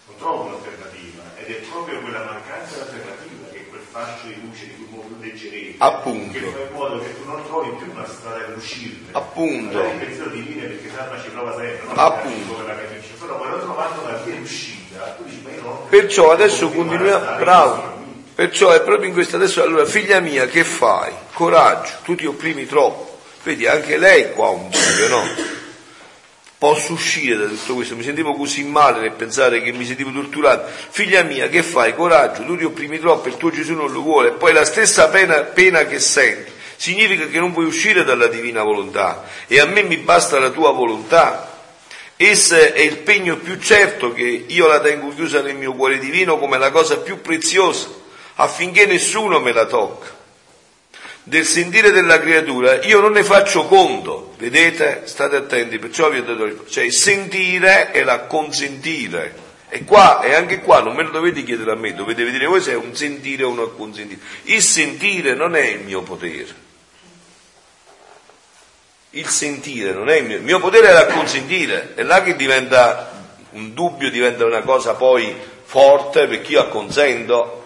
non trovo un'alternativa, ed è proprio quella mancanza di alternativa che è quel fascio di luce di cui leggerete, appunto, che fa in modo che tu non trovi più una strada per uscirne, appunto, allora il pensiero divino, perché Satana ci prova sempre, non appunto la capisce, però quando ho trovato la via uscita tu dici, ma io non... Perciò adesso continuiamo, bravo, perciò è proprio in questo adesso. Allora, figlia mia, che fai? Coraggio, tu ti opprimi troppo. Vedi, anche lei qua un dubbio, no? Posso uscire da tutto questo? Mi sentivo così male nel pensare che mi sentivo torturato. Figlia mia, che fai? Coraggio, tu ti opprimi troppo, il tuo Gesù non lo vuole. Poi la stessa pena, pena che senti significa che non puoi uscire dalla divina volontà, e a me mi basta la tua volontà. Essa è il pegno più certo che io la tengo chiusa nel mio cuore divino come la cosa più preziosa, affinché nessuno me la tocca. Del sentire della creatura io non ne faccio conto, vedete? State attenti, perciò vi ho dato risposta. Cioè, sentire è l'acconsentire, e qua, e anche qua non me lo dovete chiedere a me, dovete vedere voi se è un sentire o un acconsentire. Il sentire non è il mio potere, il sentire non è il mio, il mio potere è l'acconsentire, è là che diventa un dubbio, diventa una cosa poi forte, perché io acconsento,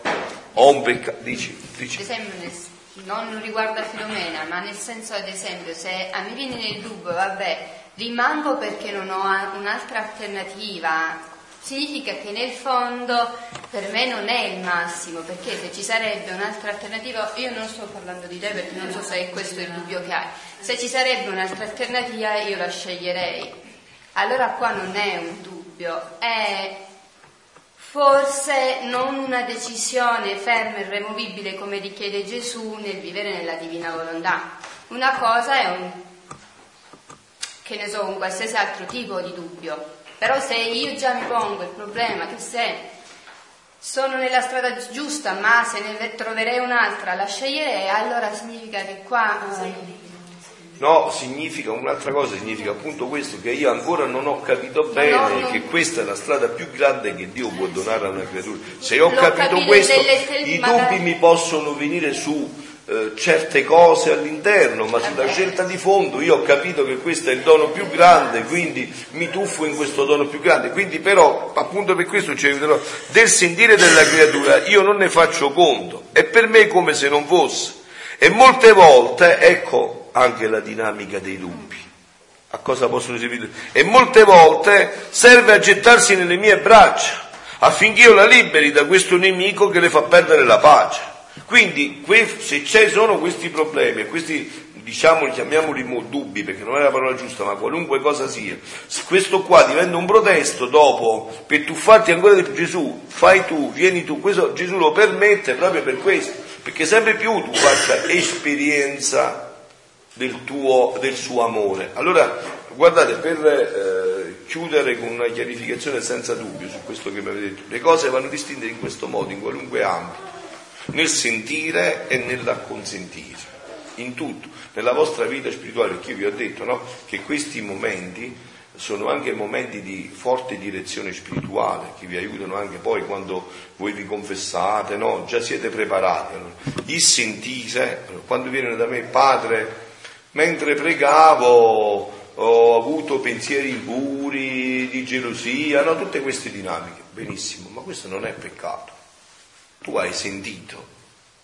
ho un peccato, dici, dici. Non riguarda Filomena, ma nel senso, ad esempio, se a me viene nel dubbio, vabbè, rimango perché non ho un'altra alternativa, significa che nel fondo per me non è il massimo, perché se ci sarebbe un'altra alternativa, io non sto parlando di te perché non so se è questo il dubbio che hai, se ci sarebbe un'altra alternativa io la sceglierei. Allora qua non è un dubbio, è... forse non una decisione ferma e irremovibile come richiede Gesù nel vivere nella divina volontà. Una cosa è un, che ne so, un qualsiasi altro tipo di dubbio. Però se io già mi pongo il problema che se sono nella strada giusta, ma se ne troverei un'altra, la sceglierei, allora significa che qua... Eh, No, significa un'altra cosa, significa appunto questo, che io ancora non ho capito bene, no, no, no. Che questa è la strada più grande che Dio può donare a una creatura. Se ho capito, capito questo, delle... i magari... dubbi mi possono venire su eh, certe cose all'interno, ma sulla scelta di fondo io ho capito che questo è il dono più grande, quindi mi tuffo in questo dono più grande. Quindi però, appunto per questo ci aiuterò, del sentire della creatura io non ne faccio conto, è per me come se non fosse. E molte volte, ecco, anche la dinamica dei dubbi a cosa possono servire, e molte volte serve a gettarsi nelle mie braccia affinché io la liberi da questo nemico che le fa perdere la pace. Quindi se ci sono questi problemi e questi, diciamo, chiamiamoli dubbi perché non è la parola giusta, ma qualunque cosa sia, questo qua diventa un protesto dopo per tuffarti ancora di più. Gesù, fai tu, vieni tu, questo Gesù lo permette proprio per questo, perché sempre più tu faccia esperienza del tuo, del suo amore. Allora, guardate, per eh, chiudere con una chiarificazione senza dubbio su questo che mi avete detto, le cose vanno distinte in questo modo, in qualunque ambito, nel sentire e nell'acconsentire, in tutto, nella vostra vita spirituale, perché io vi ho detto, no, che questi momenti sono anche momenti di forte direzione spirituale, che vi aiutano anche poi quando voi vi confessate, no, già siete preparati. Allora, il sentire, quando viene da me, padre, mentre pregavo ho avuto pensieri impuri, di gelosia, no, tutte queste dinamiche. Benissimo, ma questo non è peccato. Tu hai sentito.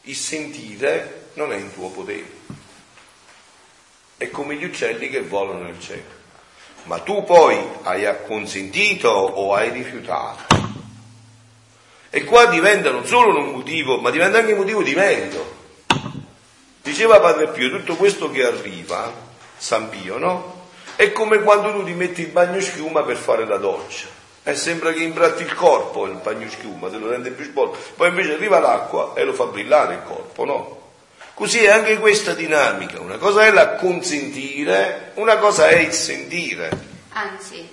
Il sentire non è in tuo potere. È come gli uccelli che volano nel cielo. Ma tu poi hai acconsentito o hai rifiutato. E qua diventa non solo un motivo, ma diventa anche un motivo di merito. Diceva Padre Pio, tutto questo che arriva, San Pio, no? È come quando tu ti metti il bagno schiuma per fare la doccia. E sembra che impratti il corpo il bagno schiuma, te lo rende più sporco. Poi invece arriva l'acqua e lo fa brillare il corpo, no? Così è anche questa dinamica. Una cosa è la consentire, una cosa è il sentire. Anzi,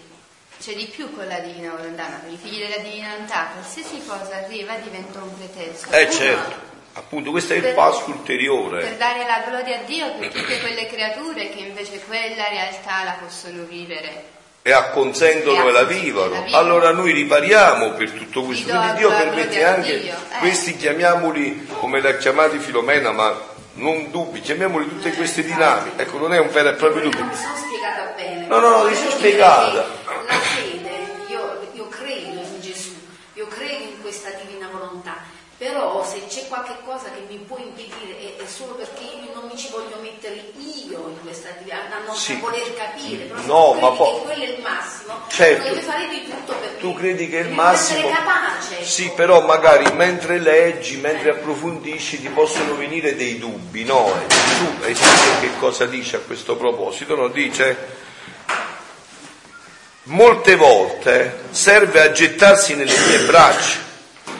c'è di più con la divina volontà, ma per i figli della divina volontà qualsiasi cosa arriva diventa un pretesto. Eh Uno, certo, appunto questo è il per, passo ulteriore. Per dare la gloria a Dio per tutte quelle creature che invece quella realtà la possono vivere. E acconsentono e, e la vivano. Allora noi ripariamo per tutto questo. Quindi Dio permette anche Dio. Eh. Questi, chiamiamoli, come l'ha chiamati Filomena, ma... non dubbi, chiamiamoli tutte queste dinamiche. Ecco, non è un vero e proprio dubbio. Non mi sono spiegata bene. No, no, no, mi sono spiegata. La fede, io, io credo in Gesù, io credo in questa divina volontà, però se c'è qualche cosa che mi può impedire è, è solo perché io non mi ci voglio mettere io in questa divina volontà, non sì. voler capire, però no, ma poi po- quello è il massimo, certo. Io farei di tutto per tu me. Credi che è il per massimo? Sì, però magari mentre leggi, mentre approfondisci ti possono venire dei dubbi, no? E tu, e che cosa dice a questo proposito? No, dice, molte volte serve a gettarsi nelle mie braccia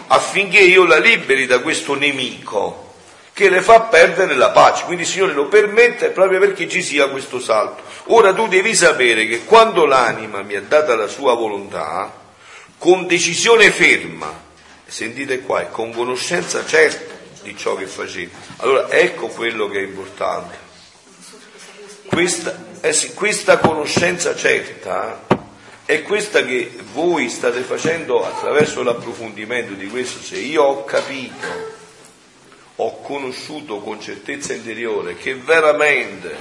affinché io la liberi da questo nemico che le fa perdere la pace. Quindi il Signore lo permette proprio perché ci sia questo salto. Ora tu devi sapere che quando l'anima mi ha data la sua volontà, con decisione ferma, sentite qua, e con conoscenza certa di ciò che facevo. Allora ecco quello che è importante. Questa, eh sì, questa conoscenza certa è questa che voi state facendo attraverso l'approfondimento di questo. Se io ho capito, ho conosciuto con certezza interiore che veramente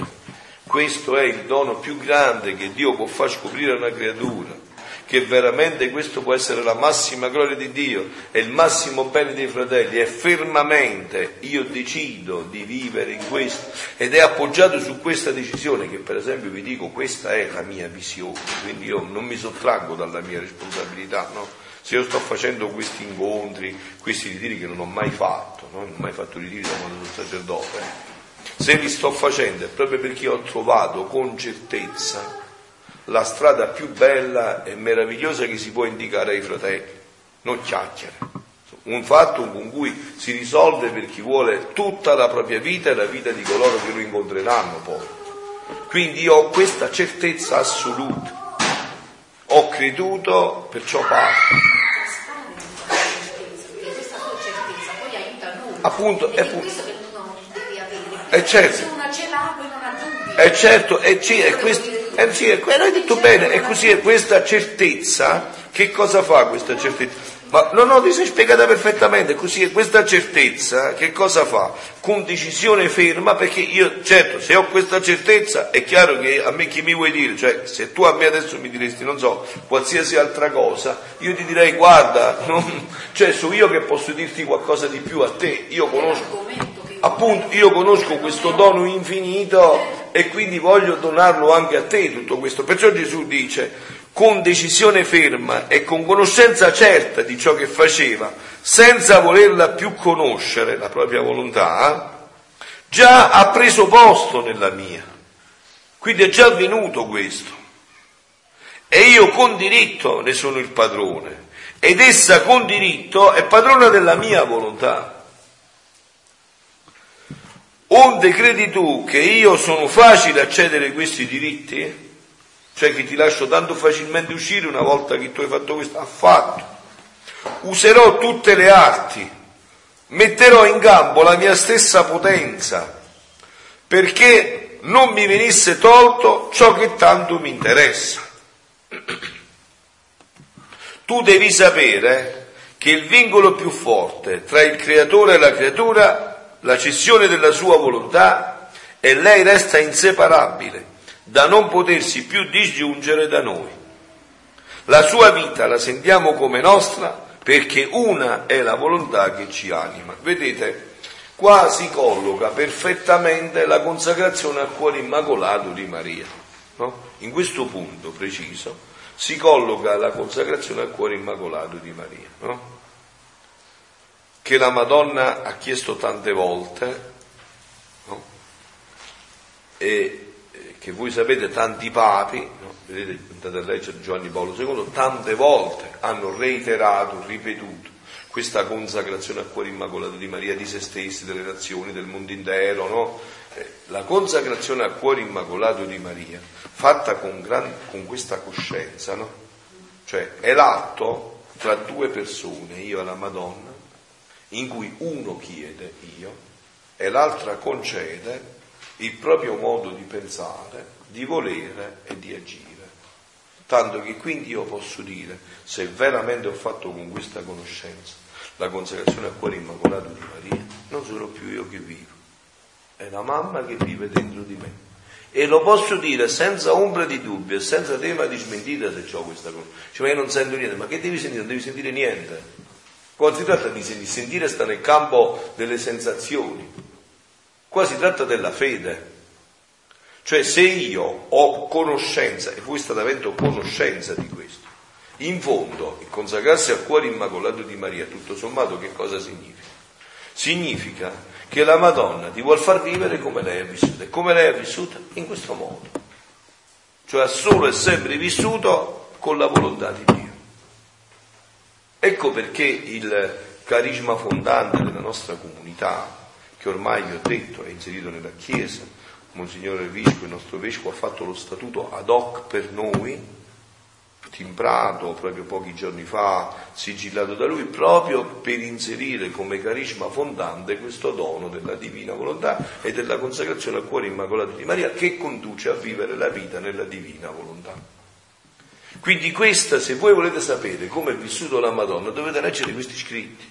questo è il dono più grande che Dio può far scoprire a una creatura, che veramente questo può essere la massima gloria di Dio e il massimo bene dei fratelli, e fermamente io decido di vivere in questo ed è appoggiato su questa decisione, che per esempio vi dico questa è la mia visione, quindi io non mi sottraggo dalla mia responsabilità, no? Se io sto facendo questi incontri, questi ritiri che non ho mai fatto, no? Non ho mai fatto ritiri da quando sono sacerdote, eh? Se li sto facendo è proprio perché ho trovato con certezza la strada più bella e meravigliosa che si può indicare ai fratelli, non chiacchiere, un fatto con cui si risolve per chi vuole tutta la propria vita e la vita di coloro che lo incontreranno poi. Quindi io ho questa certezza assoluta, ho creduto, perciò parlo. Appunto, è questo che tu non devi avere, è certo, se una ce l'ha, poi non ha dubbi, è certo, è questo. Eh sì, hai detto bene, e così è questa certezza. Che cosa fa questa certezza? Ma no, no, ti sei spiegata perfettamente. Così è questa certezza, che cosa fa? Con decisione ferma, perché io, certo, se ho questa certezza, è chiaro che a me chi mi vuoi dire? Cioè, se tu a me adesso mi diresti, non so, qualsiasi altra cosa, io ti direi, guarda, non, cioè, sono io che posso dirti qualcosa di più a te, io conosco. Appunto, io conosco questo dono infinito e quindi voglio donarlo anche a te tutto questo. Perciò Gesù dice, con decisione ferma e con conoscenza certa di ciò che faceva, senza volerla più conoscere, la propria volontà, già ha preso posto nella mia. Quindi è già avvenuto questo. E io con diritto ne sono il padrone. Ed essa con diritto è padrona della mia volontà. Onde credi tu che io sono facile a cedere a questi diritti? Cioè che ti lascio tanto facilmente uscire una volta che tu hai fatto questo? Affatto. Userò tutte le arti, metterò in campo la mia stessa potenza, perché non mi venisse tolto ciò che tanto mi interessa. Tu devi sapere che il vincolo più forte tra il creatore e la creatura, la cessione della sua volontà, e lei resta inseparabile da non potersi più disgiungere da noi. La sua vita la sentiamo come nostra perché una è la volontà che ci anima. Vedete, qua si colloca perfettamente la consacrazione al cuore immacolato di Maria, no? In questo punto preciso si colloca la consacrazione al cuore immacolato di Maria, no? Che la Madonna ha chiesto tante volte, no? E che voi sapete tanti papi, no? Vedete, andate a leggere Giovanni Paolo secondo, tante volte hanno reiterato, ripetuto questa consacrazione al cuore immacolato di Maria, di se stessi, delle nazioni, del mondo intero, no? La consacrazione al cuore immacolato di Maria, fatta con, gran, con questa coscienza, no? Cioè è l'atto tra due persone, io e la Madonna, in cui uno chiede io e l'altra concede il proprio modo di pensare, di volere e di agire. Tanto che quindi io posso dire, se veramente ho fatto con questa conoscenza la consacrazione al cuore immacolato di Maria, non sono più io che vivo, è la mamma che vive dentro di me. E lo posso dire senza ombra di dubbio, senza tema di smentita se ho questa conoscenza. Cioè, ma io non sento niente, ma che devi sentire? Non devi sentire niente. Qua si tratta di sentire, sta nel campo delle sensazioni. Qua si tratta della fede, cioè se io ho conoscenza, e voi state avendo conoscenza di questo, in fondo il consacrarsi al cuore immacolato di Maria, tutto sommato che cosa significa? Significa che la Madonna ti vuol far vivere come lei è vissuta, e come lei è vissuta in questo modo, cioè ha solo e sempre vissuto con la volontà di Dio. Ecco perché il carisma fondante della nostra comunità, che ormai vi ho detto è inserito nella Chiesa, Monsignore Vescovo, il nostro Vescovo, ha fatto lo statuto ad hoc per noi, timbrato proprio pochi giorni fa, sigillato da lui, proprio per inserire come carisma fondante questo dono della divina volontà e della consacrazione al cuore immacolato di Maria, che conduce a vivere la vita nella divina volontà. Quindi questa, se voi volete sapere come è vissuta la Madonna, dovete leggere questi scritti.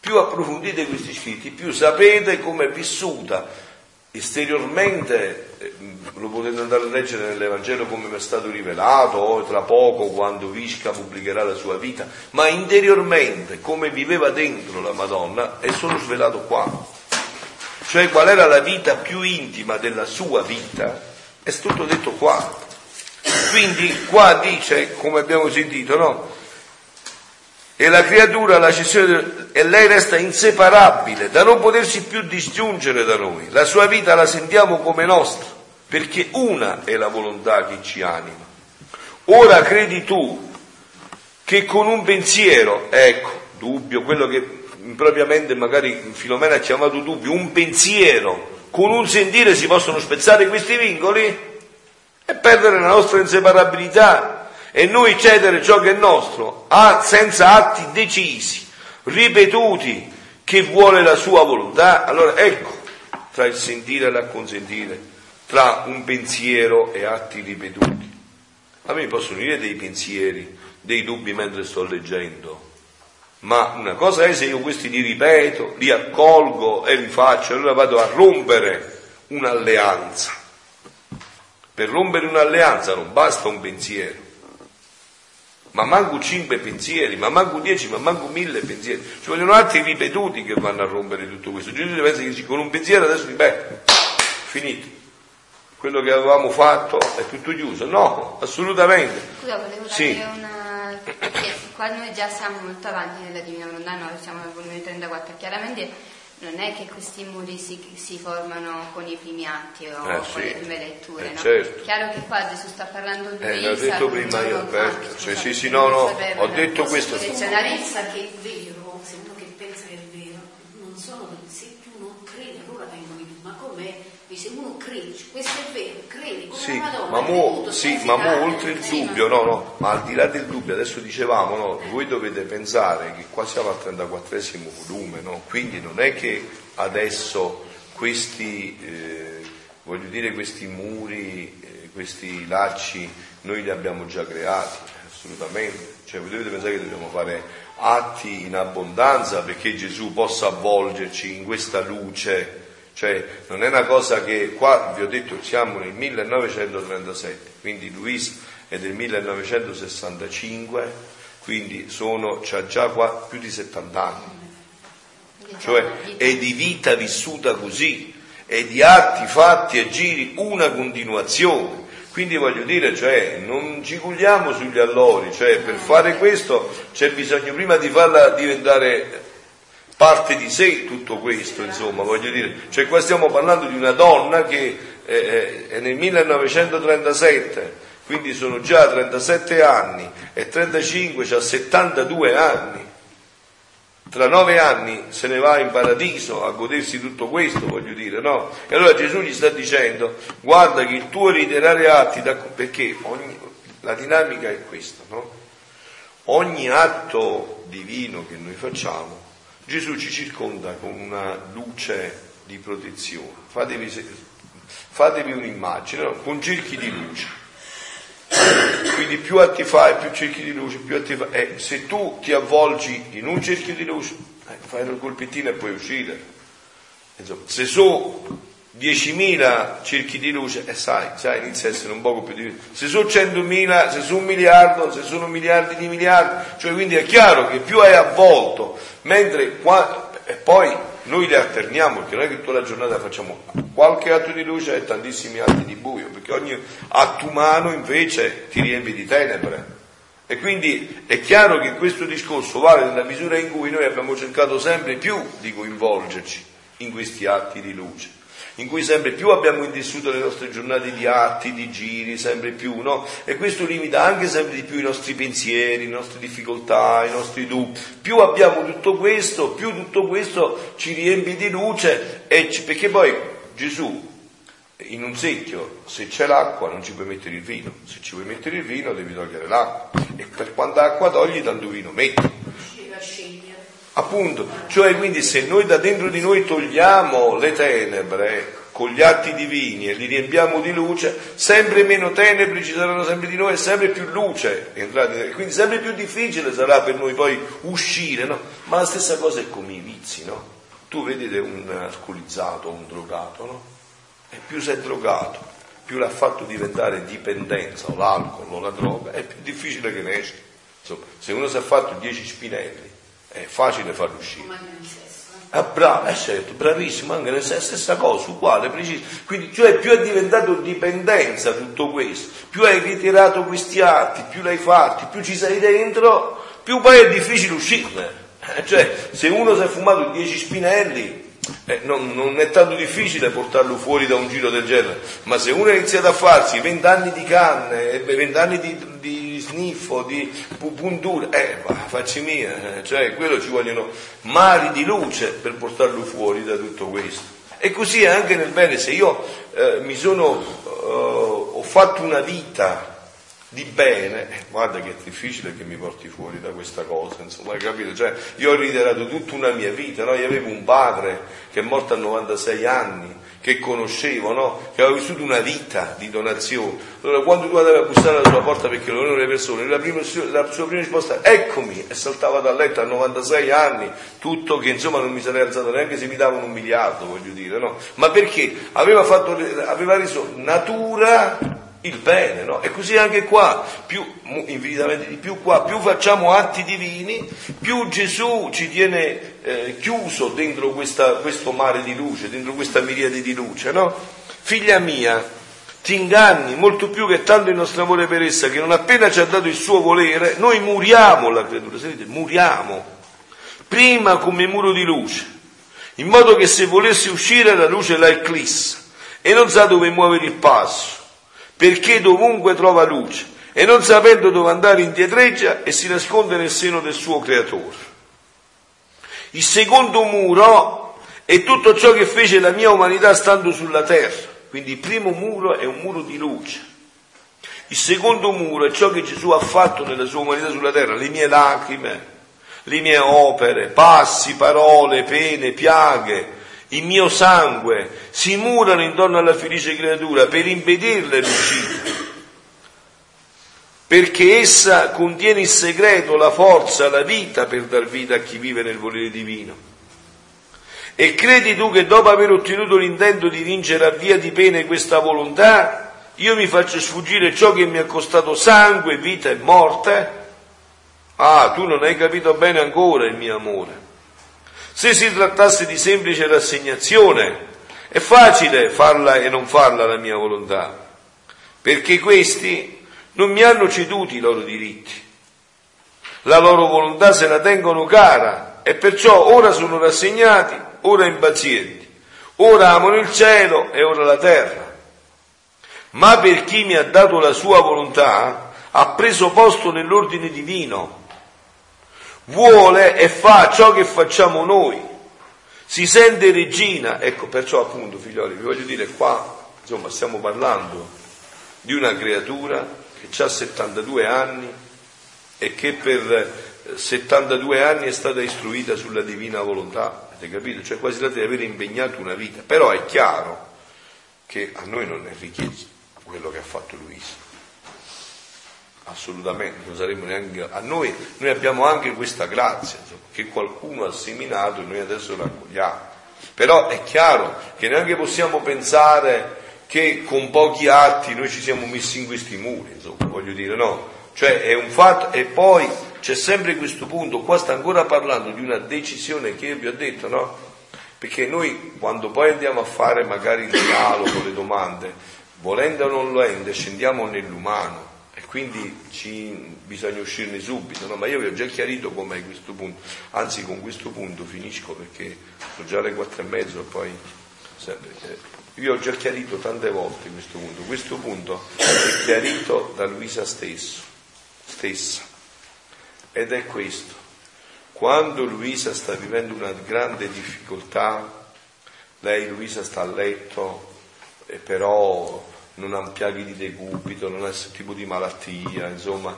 Più approfondite questi scritti, più sapete come è vissuta esteriormente. Eh, lo potete andare a leggere nell'Evangelo come mi è stato rivelato, o tra poco quando Visca pubblicherà la sua vita, ma interiormente come viveva dentro la Madonna è solo svelato qua. Cioè qual era la vita più intima della sua vita è tutto detto qua. Quindi qua dice, come abbiamo sentito, no? E la creatura, la cessione, e lei resta inseparabile, da non potersi più disgiungere da noi. La sua vita la sentiamo come nostra, perché una è la volontà che ci anima. Ora credi tu che con un pensiero, ecco, dubbio, quello che impropriamente magari Filomena ha chiamato dubbio, un pensiero, con un sentire si possono spezzare questi vincoli e perdere la nostra inseparabilità, e noi cedere ciò che è nostro, senza atti decisi, ripetuti, che vuole la sua volontà. Allora ecco, tra il sentire e l'acconsentire, tra un pensiero e atti ripetuti. A me possono venire dei pensieri, dei dubbi mentre sto leggendo, ma una cosa è se io questi li ripeto, li accolgo e li faccio, allora vado a rompere un'alleanza. Per rompere un'alleanza non basta un pensiero, ma manco cinque pensieri, ma manco dieci, ma manco mille pensieri. Ci vogliono atti ripetuti che vanno a rompere tutto questo. Gesù pensa che con un pensiero adesso ripeto, finito. Quello che avevamo fatto è tutto chiuso. No, assolutamente. Scusa, volevo dare sì. una... Perché qua noi già siamo molto avanti nella Divina Volontà, noi siamo al volume trentaquattro, chiaramente... Non è che questi muri si, si formano con i primi atti o eh, con sì, le prime letture, eh, no? Certo. Chiaro che qua Gesù sta parlando di eh, l'ho detto prima io, Alberto. Cioè, sì, sì, no, no, ho detto questo. C'è una rissa che è vero, se uno che pensa che è vero, non sono, se uno crede, allora vengono in ma com'è? Dice uno crede, questo è vero, crede, come sì, Madonna, ma mo, sì, ma mo oltre il dubbio, no, no, ma al di là del dubbio, adesso dicevamo, no, voi dovete pensare che qua siamo al trentaquattresimo volume, no? Quindi non è che adesso questi, eh, voglio dire, questi muri, eh, questi lacci, noi li abbiamo già creati, assolutamente. Cioè voi dovete pensare che dobbiamo fare atti in abbondanza perché Gesù possa avvolgerci in questa luce. Cioè, non è una cosa che qua, vi ho detto, siamo nel millenovecentotrentasette, quindi Luisa è del millenovecentosessantacinque, quindi sono, c'ha già qua più di settanta anni. Cioè, è di vita vissuta così, è di atti, fatti e giri una continuazione. Quindi voglio dire, cioè, non ci culiamo sugli allori, cioè, per fare questo c'è bisogno prima di farla diventare parte di sé tutto questo, insomma, voglio dire, cioè qua stiamo parlando di una donna che eh, è nel millenovecentotrentasette, quindi sono già trentasette anni, e trentacinque, c'ha settantadue anni, tra nove anni se ne va in paradiso a godersi tutto questo, voglio dire, no? E allora Gesù gli sta dicendo, guarda che il tuo reiterare atti, da... perché ogni... la dinamica è questa, no? Ogni atto divino che noi facciamo, Gesù ci circonda con una luce di protezione. Fatevi, fatevi un'immagine, no? Con cerchi di luce. Quindi più atti fai, più cerchi di luce, più atti fai. Eh, se tu ti avvolgi in un cerchio di luce, eh, fai un colpettino e puoi uscire. Insomma, se sono diecimila cerchi di luce, eh, sai, sai, inizia a essere un poco più difficile. Se sono centomila, se sono un miliardo, se sono miliardi di miliardi, cioè quindi è chiaro che più hai avvolto. Mentre qua, e poi noi le alterniamo, perché non è che tutta la giornata facciamo qualche atto di luce e tantissimi atti di buio, perché ogni atto umano invece ti riempie di tenebre. E quindi è chiaro che questo discorso vale nella misura in cui noi abbiamo cercato sempre più di coinvolgerci in questi atti di luce, in cui sempre più abbiamo intessuto le nostre giornate di atti, di giri, sempre più, no? E questo limita anche sempre di più i nostri pensieri, le nostre difficoltà, i nostri dubbi. Più abbiamo tutto questo, più tutto questo ci riempie di luce, e ci... perché poi Gesù in un secchio, se c'è l'acqua non ci puoi mettere il vino, se ci vuoi mettere il vino devi togliere l'acqua, e per quanta acqua togli tanto vino metti. Appunto, cioè quindi se noi da dentro di noi togliamo le tenebre con gli atti divini e li riempiamo di luce, sempre meno tenebre ci saranno sempre di noi e sempre più luce entrate, quindi sempre più difficile sarà per noi poi uscire, no? Ma la stessa cosa è come i vizi, no? Tu vedete un alcolizzato, un drogato, no? E più sei drogato, più l'ha fatto diventare dipendenza o l'alcol o la droga, è più difficile che ne esce. Insomma, se uno si è fatto dieci spinelli è facile farlo uscire. Ma anche nel sesso. Ah, bravo, eh, certo, bravissimo, anche nel sesso, stessa cosa, uguale, preciso. Quindi, cioè, più è diventato dipendenza tutto questo, più hai ritirato questi atti, più l'hai fatti, più ci sei dentro, più poi è difficile uscirne. Eh, cioè, se uno si è fumato dieci spinelli, eh, non, non è tanto difficile portarlo fuori da un giro del genere, ma se uno ha iniziato a farsi vent'anni di canne, vent'anni di, di sniffo, di puntura, eh, facci mia, cioè quello ci vogliono mari di luce per portarlo fuori da tutto questo. E così è anche nel bene. Se io eh, mi sono eh, ho fatto una vita di bene, eh, guarda che è difficile che mi porti fuori da questa cosa, insomma, hai capito? Cioè, io ho ritirato tutta una mia vita, no? Io avevo un padre che è morto a novantasei anni, che conoscevo, no? Che aveva vissuto una vita di donazione. Allora quando tu andavi a bussare alla sua porta perché lo erano le persone, la, prima, la sua prima risposta è eccomi, e saltava dal letto a novantasei anni, tutto che insomma non mi sarei alzato neanche se mi davano un miliardo, voglio dire, no? Ma perché aveva fatto, aveva reso natura il bene, no? E così anche qua, più infinitamente di più qua, più facciamo atti divini, più Gesù ci tiene eh, chiuso dentro questa, questo mare di luce, dentro questa miriade di luce, no? Figlia mia, ti inganni molto più che tanto il nostro amore per essa, che non appena ci ha dato il suo volere, noi muriamo la creatura, sentite, muriamo, prima come muro di luce, in modo che se volesse uscire la luce la eclissa, e non sa dove muovere il passo, perché dovunque trova luce, e non sapendo dove andare indietreggia e si nasconde nel seno del suo creatore. Il secondo muro è tutto ciò che fece la mia umanità stando sulla terra. Quindi il primo muro è un muro di luce. Il secondo muro è ciò che Gesù ha fatto nella sua umanità sulla terra, le mie lacrime, le mie opere, passi, parole, pene, piaghe. Il mio sangue si murano intorno alla felice creatura per impedirle l'uscita, perché essa contiene il segreto, la forza, la vita per dar vita a chi vive nel volere divino. E credi tu che dopo aver ottenuto l'intento di vincere a via di pene questa volontà, io mi faccio sfuggire ciò che mi ha costato sangue, vita e morte? Ah, tu non hai capito bene ancora il mio amore. Se si trattasse di semplice rassegnazione, è facile farla e non farla la mia volontà, perché questi non mi hanno ceduti i loro diritti. La loro volontà se la tengono cara e perciò ora sono rassegnati, ora impazienti, ora amano il cielo e ora la terra. Ma per chi mi ha dato la sua volontà ha preso posto nell'ordine divino, vuole e fa ciò che facciamo noi, si sente regina. Ecco, perciò appunto, figlioli, vi voglio dire qua, insomma, stiamo parlando di una creatura che ha settantadue anni e che per settantadue anni è stata istruita sulla divina volontà, avete capito? Cioè quasi tratta di aver impegnato una vita. Però è chiaro che a noi non è richiesto quello che ha fatto Luisa, assolutamente, non saremmo neanche a noi, noi abbiamo anche questa grazia, insomma, che qualcuno ha seminato e noi adesso la accogliamo. Però è chiaro che neanche possiamo pensare che con pochi atti noi ci siamo messi in questi muri, insomma, voglio dire, no? Cioè è un fatto, e poi c'è sempre questo punto, qua sta ancora parlando di una decisione che io vi ho detto, no? Perché noi quando poi andiamo a fare magari il dialogo, le domande, volendo o non volendo, scendiamo nell'umano, e quindi ci, bisogna uscirne subito, no? Ma io vi ho già chiarito com'è questo punto, anzi con questo punto finisco perché sono già alle quattro e mezzo e poi sempre... Io ho già chiarito tante volte questo punto, questo punto è chiarito da Luisa stesso, stessa, ed è questo: quando Luisa sta vivendo una grande difficoltà, lei Luisa sta a letto e però non ha piaghe di decubito, non ha nessun tipo di malattia, insomma,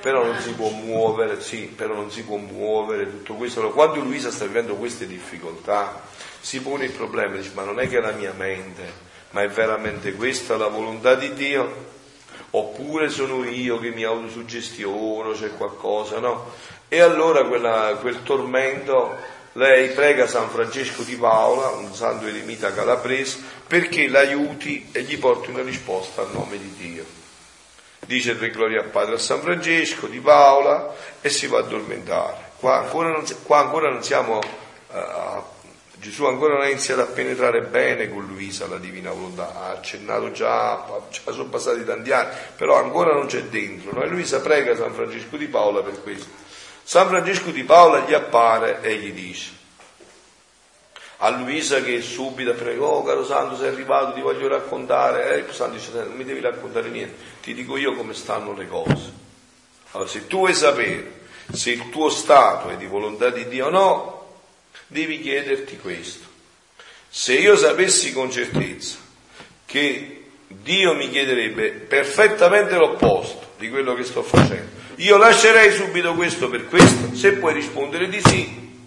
però non si può muovere, sì, però non si può muovere, tutto questo. Allora, quando Luisa sta vivendo queste difficoltà, si pone il problema, dice: ma non è che è la mia mente, ma è veramente questa la volontà di Dio? Oppure sono io che mi autosuggestiono, c'è qualcosa, no? E allora quella, quel tormento, lei prega San Francesco di Paola, un santo eremita calabrese, perché l'aiuti e gli porti una risposta al nome di Dio. Dice tre glorie al Padre a San Francesco di Paola e si va a addormentare. Qua ancora non, qua ancora non siamo... Uh, Gesù ancora non ha iniziato a penetrare bene con Luisa la divina volontà, ha accennato già, già sono passati tanti anni, però ancora non c'è dentro, no? E Luisa prega San Francesco di Paola per questo. San Francesco di Paola gli appare e gli dice a Luisa, che subito prega: oh caro santo, sei arrivato, ti voglio raccontare. E il santo dice: non mi devi raccontare niente, ti dico io come stanno le cose. Allora, se tu vuoi sapere se il tuo stato è di volontà di Dio o no, devi chiederti questo: se io sapessi con certezza che Dio mi chiederebbe perfettamente l'opposto di quello che sto facendo, io lascerei subito questo per questo. Se puoi rispondere di sì,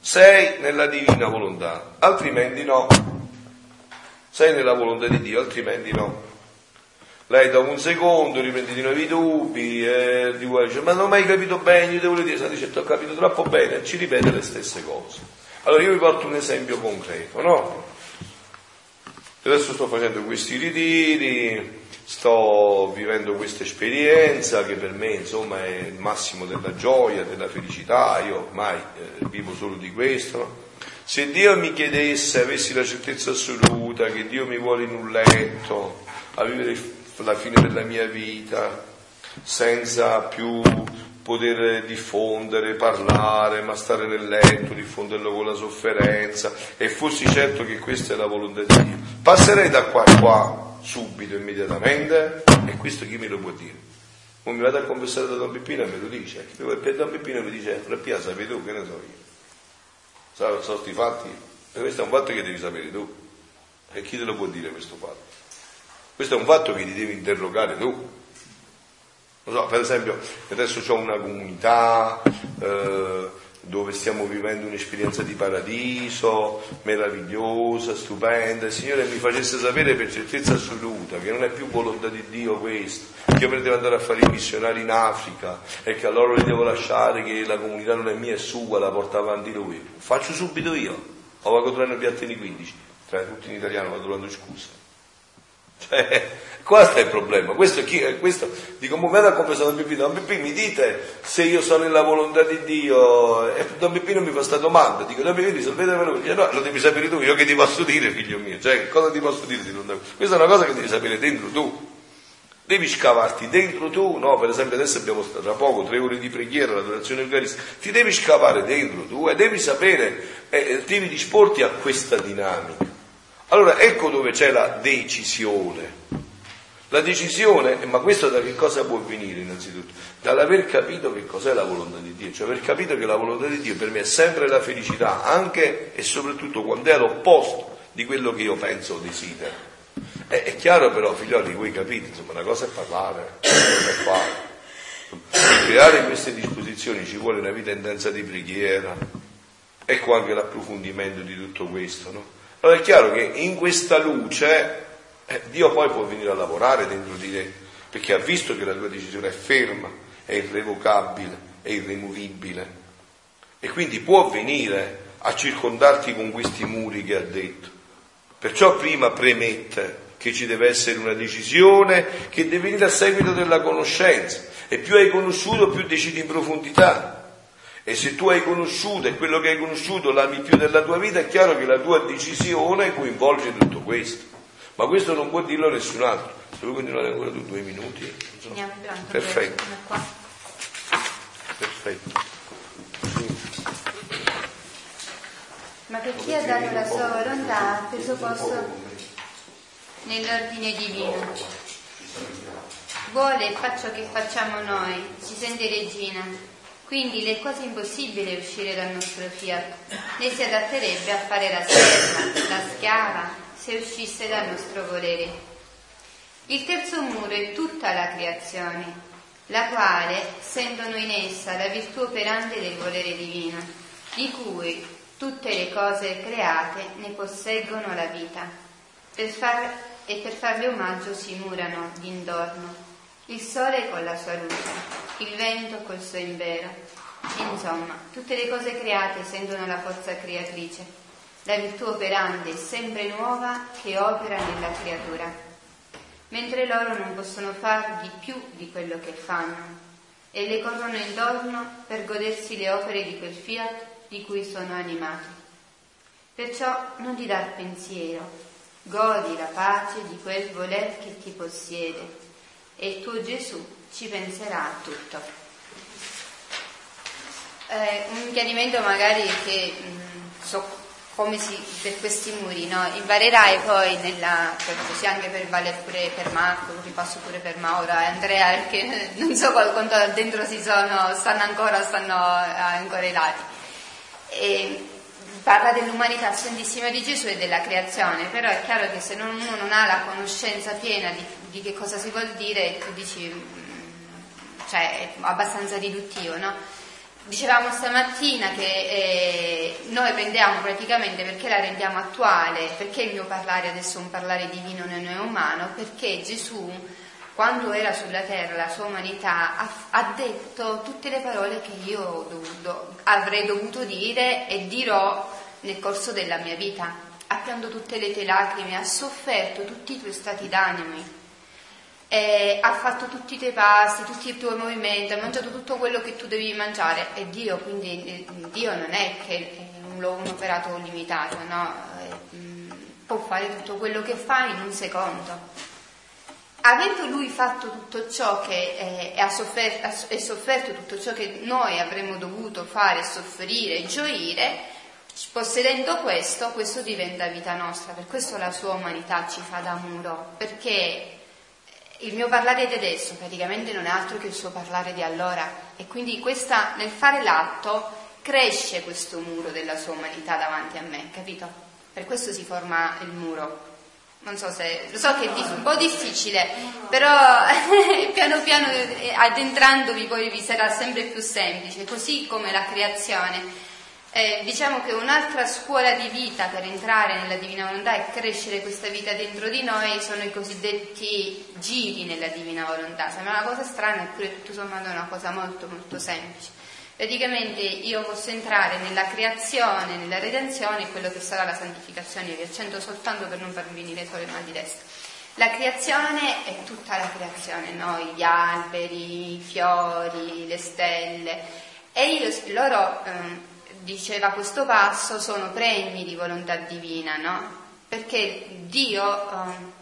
sei nella divina volontà, altrimenti no, sei nella volontà di Dio, altrimenti no. Lei dopo un secondo riprende di nuovo i dubbi e dice: ma non ho mai capito bene, io devo dire. Santo dice: ti ho capito troppo bene, e ci ripete le stesse cose. Allora io vi porto un esempio concreto, no? Adesso sto facendo questi ritiri, sto vivendo questa esperienza che per me, insomma, è il massimo della gioia, della felicità, io ormai eh, vivo solo di questo, no? Se Dio mi chiedesse, avessi la certezza assoluta che Dio mi vuole in un letto a vivere la fine della mia vita senza più poter diffondere, parlare, ma stare nel letto, diffonderlo con la sofferenza, e fossi certo che questa è la volontà di Dio, passerei da qua a qua subito, immediatamente. E questo chi me lo può dire? Non mi vado a conversare da Don Peppino e me lo dice. Don Peppino mi dice: Frappia, sapete tu, che ne so io, sono questi fatti, e questo è un fatto che devi sapere tu, e chi te lo può dire questo fatto? Questo è un fatto che ti devi interrogare tu. Non so, per esempio, adesso c'ho una comunità eh, dove stiamo vivendo un'esperienza di paradiso meravigliosa, stupenda. Il Signore mi facesse sapere per certezza assoluta che non è più volontà di Dio questo, che io me ne devo andare a fare i missionari in Africa e che a loro li devo lasciare, che la comunità non è mia, è sua, la porta avanti lui. Lo faccio subito io. o vado trovando piattini quindici, tra tutti in italiano vado trovando scusa. Cioè, qua sta il problema. Questo, chi, questo dico, ma vado a confessare Don Peppino, Don Peppino mi dite se io sono nella volontà di Dio, e Don Peppino mi fa questa domanda, dico Don Peppino risolvetemelo, dice no, lo devi sapere tu, io che ti posso dire figlio mio, cioè cosa ti posso dire? Questa è una cosa che devi sapere dentro tu. Devi scavarti dentro tu, no? Per esempio adesso abbiamo tra poco tre ore di preghiera, l'adorazione eucaristica, ti devi scavare dentro tu e devi sapere, eh, devi disporti a questa dinamica. Allora ecco dove c'è la decisione. La decisione, ma questo da che cosa può venire innanzitutto? Dall'aver capito che cos'è la volontà di Dio, cioè aver capito che la volontà di Dio per me è sempre la felicità, anche e soprattutto quando è all'opposto di quello che io penso o desidero. È chiaro però, figlioli, voi capite, insomma, una cosa è parlare, una cosa è fare. Per creare queste disposizioni ci vuole una vita intensa di preghiera, ecco anche l'approfondimento di tutto questo, no? Allora è chiaro che in questa luce eh, Dio poi può venire a lavorare dentro di te, perché ha visto che la tua decisione è ferma, è irrevocabile, è irremovibile, e quindi può venire a circondarti con questi muri che ha detto. Perciò prima premette che ci deve essere una decisione che deve venire a seguito della conoscenza, e più hai conosciuto più decidi in profondità, e se tu hai conosciuto e quello che hai conosciuto l'ami più della tua vita, è chiaro che la tua decisione coinvolge tutto questo, ma questo non può dirlo nessun altro. Se vuoi continuare ancora tu due minuti, insomma. Perfetto, perfetto. Ma per chi ha dato la sua volontà ha preso posto nell'ordine divino. Vuole e fa ciò che facciamo noi, si sente regina, quindi le è quasi impossibile uscire dal nostro fiat, né si adatterebbe a fare la serva, la schiava, se uscisse dal nostro volere. Il terzo muro è tutta la creazione, la quale sentono in essa la virtù operante del volere divino, di cui tutte le cose create ne posseggono la vita. Per far, e per farle omaggio si murano d'intorno, il sole con la sua luce, il vento col suo invero. Insomma, tutte le cose create sentono la forza creatrice, la virtù operante sempre nuova che opera nella creatura, mentre loro non possono far di più di quello che fanno, e le corrono intorno per godersi le opere di quel fiat di cui sono animati. Perciò non ti dar pensiero, godi la pace di quel voler che ti possiede, e il tuo Gesù ci penserà a tutto. Eh, un chiarimento magari che mh, so come si per questi muri, no? Imparerai poi nella, così anche per Vale, pure per Marco, lo ripasso pure per Maura e Andrea, perché non so quanto dentro si sono, stanno ancora, stanno ancora i lati. E parla dell'umanità santissima di Gesù e della creazione, però è chiaro che se non, uno non ha la conoscenza piena di, di che cosa si vuol dire, tu dici, cioè è abbastanza riduttivo, no? Dicevamo stamattina che eh, noi prendiamo praticamente, perché la rendiamo attuale, perché il mio parlare adesso è un parlare divino, non è umano, perché Gesù quando era sulla terra, la sua umanità ha, ha detto tutte le parole che io ho dovuto, avrei dovuto dire e dirò nel corso della mia vita. Ha pianto tutte le tue lacrime, ha sofferto tutti i tuoi stati d'animo, eh, ha fatto tutti i tuoi passi, tutti i tuoi movimenti, ha mangiato tutto quello che tu devi mangiare. E Dio, quindi, eh, Dio non è che è un, un operato limitato, no? Eh, può fare tutto quello che fa in un secondo. Avendo lui fatto tutto ciò che eh, ha sofferto, ha sofferto tutto ciò che noi avremmo dovuto fare, soffrire, gioire, possedendo questo, questo diventa vita nostra. Per questo la sua umanità ci fa da muro, perché il mio parlare di adesso praticamente non è altro che il suo parlare di allora, e quindi questa, nel fare l'atto cresce questo muro della sua umanità davanti a me, capito? Per questo si forma il muro. Non so se, lo so che è un po' difficile, però piano piano addentrandovi poi vi sarà sempre più semplice, così come la creazione. Eh, diciamo che un'altra scuola di vita per entrare nella Divina Volontà e crescere questa vita dentro di noi sono i cosiddetti giri nella Divina Volontà. Sembra una cosa strana, eppure tutto sommato è una cosa molto molto semplice. praticamente io posso entrare nella creazione, nella redenzione, quello che sarà la santificazione. Vi accento soltanto per non farvi venire solo il mal di testa. La creazione è tutta la creazione, noi, gli alberi, i fiori, le stelle, e io, loro, ehm, diceva questo passo, sono pregni di volontà divina, no? Perché Dio, ehm,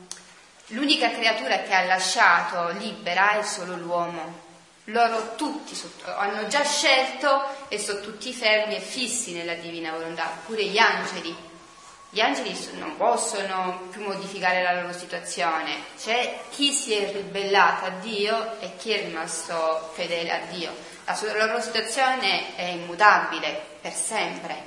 l'unica creatura che ha lasciato libera è solo l'uomo. Loro tutti hanno già scelto e sono tutti fermi e fissi nella divina volontà, pure gli angeli. Gli angeli non possono più modificare la loro situazione. C'è chi si è ribellato a Dio e chi è rimasto fedele a Dio. La loro situazione è immutabile per sempre.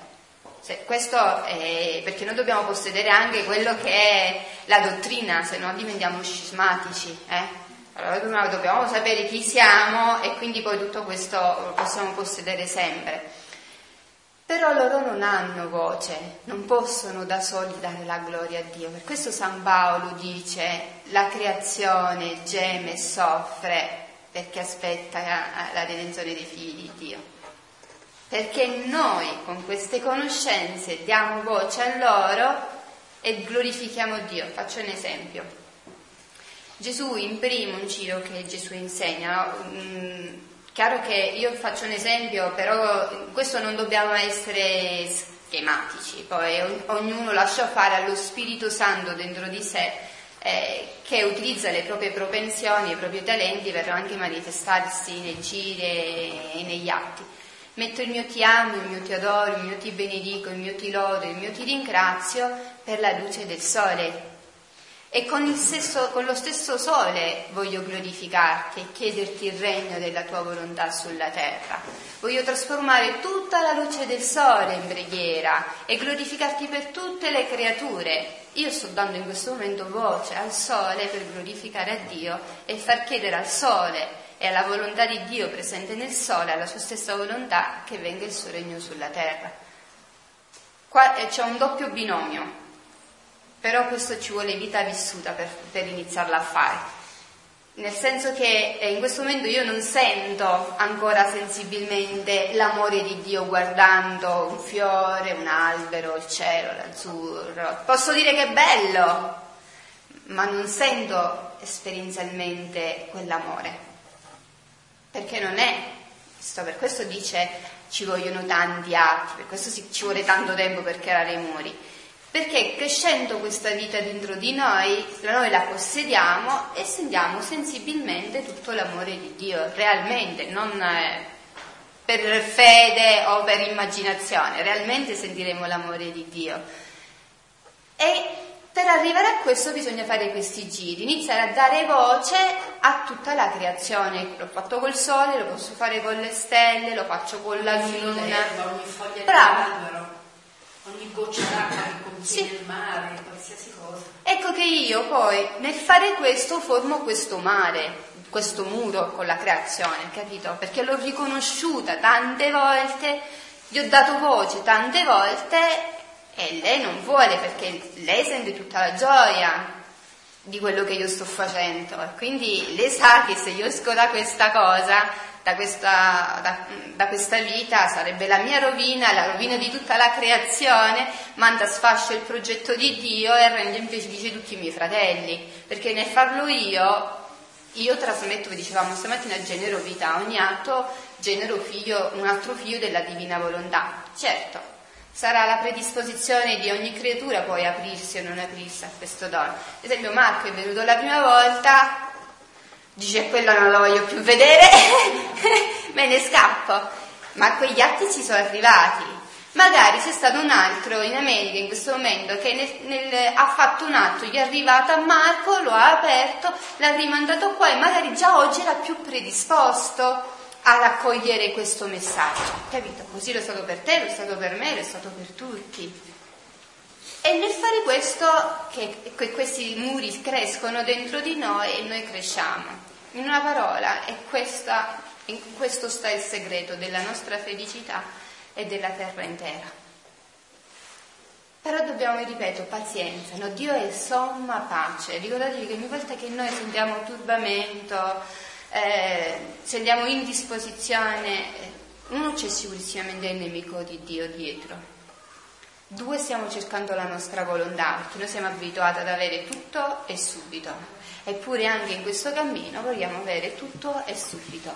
Se questo è, perché noi dobbiamo possedere anche quello che è la dottrina, se no diventiamo scismatici, eh? Allora dobbiamo sapere chi siamo e quindi poi tutto questo lo possiamo possedere sempre. Però loro non hanno voce, non possono da soli dare la gloria a Dio. Per questo San Paolo dice: la creazione geme e soffre perché aspetta la redenzione dei figli di Dio. Perché noi con queste conoscenze diamo voce a loro e glorifichiamo Dio. Faccio un esempio. Gesù in primo un giro che Gesù insegna, mm, chiaro che io faccio un esempio, però questo non dobbiamo essere schematici, poi ognuno lascia fare allo Spirito Santo dentro di sé, eh, che utilizza le proprie propensioni, i propri talenti per anche manifestarsi nei giri e negli atti. Metto il mio ti amo, il mio ti adoro, il mio ti benedico, il mio ti lodo, il mio ti ringrazio per la luce del sole. E con, il stesso, con lo stesso sole voglio glorificarti e chiederti il regno della tua volontà sulla terra. Voglio trasformare tutta la luce del sole in preghiera e glorificarti per tutte le creature. Io sto dando in questo momento voce al sole per glorificare a Dio e far chiedere al sole e alla volontà di Dio presente nel sole, alla sua stessa volontà, che venga il suo regno sulla terra. Qua c'è un doppio binomio. Però questo ci vuole vita vissuta per, per iniziarla a fare, nel senso che in questo momento io non sento ancora sensibilmente l'amore di Dio guardando un fiore, un albero, il cielo, l'azzurro. Posso dire che è bello, ma non sento esperienzialmente quell'amore, perché non è, per questo dice ci vogliono tanti atti, per questo ci vuole tanto tempo per creare i muri. Perché crescendo questa vita dentro di noi, noi la possediamo e sentiamo sensibilmente tutto l'amore di Dio, realmente, non per fede o per immaginazione, realmente sentiremo l'amore di Dio. E per arrivare a questo bisogna fare questi giri, iniziare a dare voce a tutta la creazione. L'ho fatto col sole, lo posso fare con le stelle, lo faccio con la luna. Ogni foglia d'albero, ogni goccia d'acqua. Sì. Nel mare, qualsiasi cosa. Ecco che io poi nel fare questo formo questo mare, questo muro con la creazione, capito? Perché l'ho riconosciuta tante volte, gli ho dato voce tante volte e lei non vuole, perché lei sente tutta la gioia di quello che io sto facendo e quindi lei sa che se io esco da questa cosa, Da questa, da, da questa vita, sarebbe la mia rovina, la rovina di tutta la creazione, manda a sfascio il progetto di Dio e rende infelici tutti i miei fratelli, perché nel farlo io io trasmetto, vi dicevamo stamattina, genero vita, ogni atto genero figlio, un altro figlio della divina volontà. Certo, sarà la predisposizione di ogni creatura poi aprirsi o non aprirsi a questo dono. Ad esempio Marco è venuto la prima volta, dice quella non la voglio più vedere, me ne scappo, ma quegli atti ci sono arrivati. Magari c'è stato un altro in America in questo momento che nel, nel, ha fatto un atto, gli è arrivato a Marco, lo ha aperto, l'ha rimandato qua e magari già oggi era più predisposto ad accogliere questo messaggio, capito? Così lo è stato per te, lo è stato per me, lo è stato per tutti. E nel fare questo, che, che questi muri crescono dentro di noi e noi cresciamo. In una parola, è questa, in questo sta il segreto della nostra felicità e della terra intera. Però dobbiamo, ripeto, pazienza, no? Dio è somma pace. Ricordatevi che ogni volta che noi sentiamo turbamento, eh, sentiamo indisposizione, Uno, c'è sicuramente il nemico di Dio dietro. Due, stiamo cercando la nostra volontà, perché noi siamo abituati ad avere tutto e subito. Eppure anche in questo cammino vogliamo avere tutto e subito.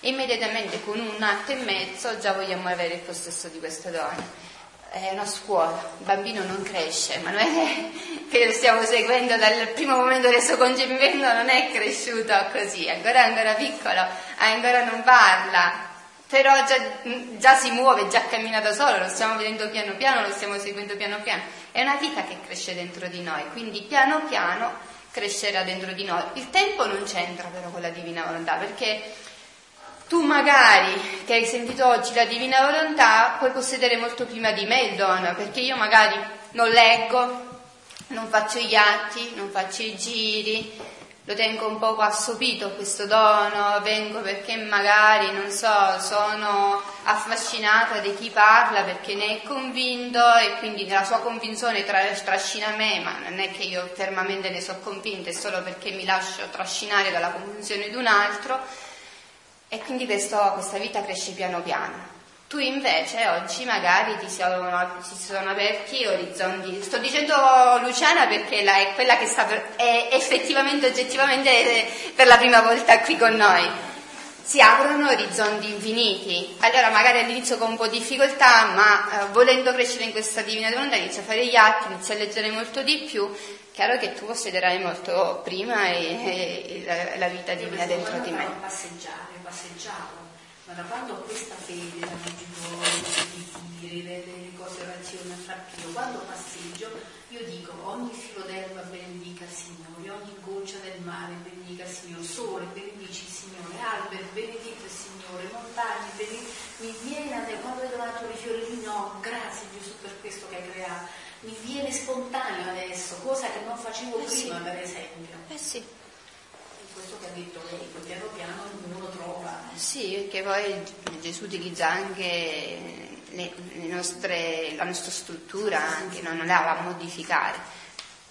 Immediatamente con un atto e mezzo già vogliamo avere il possesso di questo dono. È una scuola, il bambino non cresce, ma non è che lo stiamo seguendo dal primo momento del suo concepimento, non è cresciuto così, ancora è ancora piccolo, ancora non parla, però già, già si muove, già cammina da solo, lo stiamo vedendo piano piano, lo stiamo seguendo piano piano, è una vita che cresce dentro di noi, quindi piano piano crescerà dentro di noi. Il tempo non c'entra però con la divina volontà, perché tu magari che hai sentito oggi la divina volontà puoi possedere molto prima di me il dono, perché io magari non leggo, non faccio gli atti, non faccio i giri, lo tengo un poco assopito questo dono, vengo perché magari, non so, sono affascinata di chi parla perché ne è convinto e quindi la sua convinzione trascina me, ma non è che io fermamente ne sono convinta, è solo perché mi lascio trascinare dalla convinzione di un altro. E quindi questo, questa vita cresce piano piano. Tu invece oggi magari ti sono, ti sono aperti orizzonti. Sto dicendo Luciana perché la, è quella che sta per, è effettivamente, oggettivamente per la prima volta qui con noi. Si aprono orizzonti infiniti. Allora magari all'inizio con un po' di difficoltà, ma eh, volendo crescere in questa divina volontà inizia a fare gli atti, inizia a leggere molto di più. Chiaro che tu possederai molto prima e, e la, la vita divina dentro di me. Passeggiare, passeggiavo, ma da quando ho questa fede, la di dire, le, le cose orazioni a far Pio, quando passeggio io dico ogni filo d'erba benedica il Signore, ogni goccia del mare benedica il Signore, sole benedici il Signore, alberi benedito il Signore, montagne benedica, mi viene a te quando vedo la tua fiori, no, grazie Gesù per questo che hai creato. Mi viene spontaneo adesso, cosa che non facevo eh prima, sì. Per esempio. Eh sì. E questo che ha detto lei, poi piano piano uno trova. Eh sì, perché poi Gesù utilizza anche le, le nostre, la nostra struttura, anche non la va a modificare.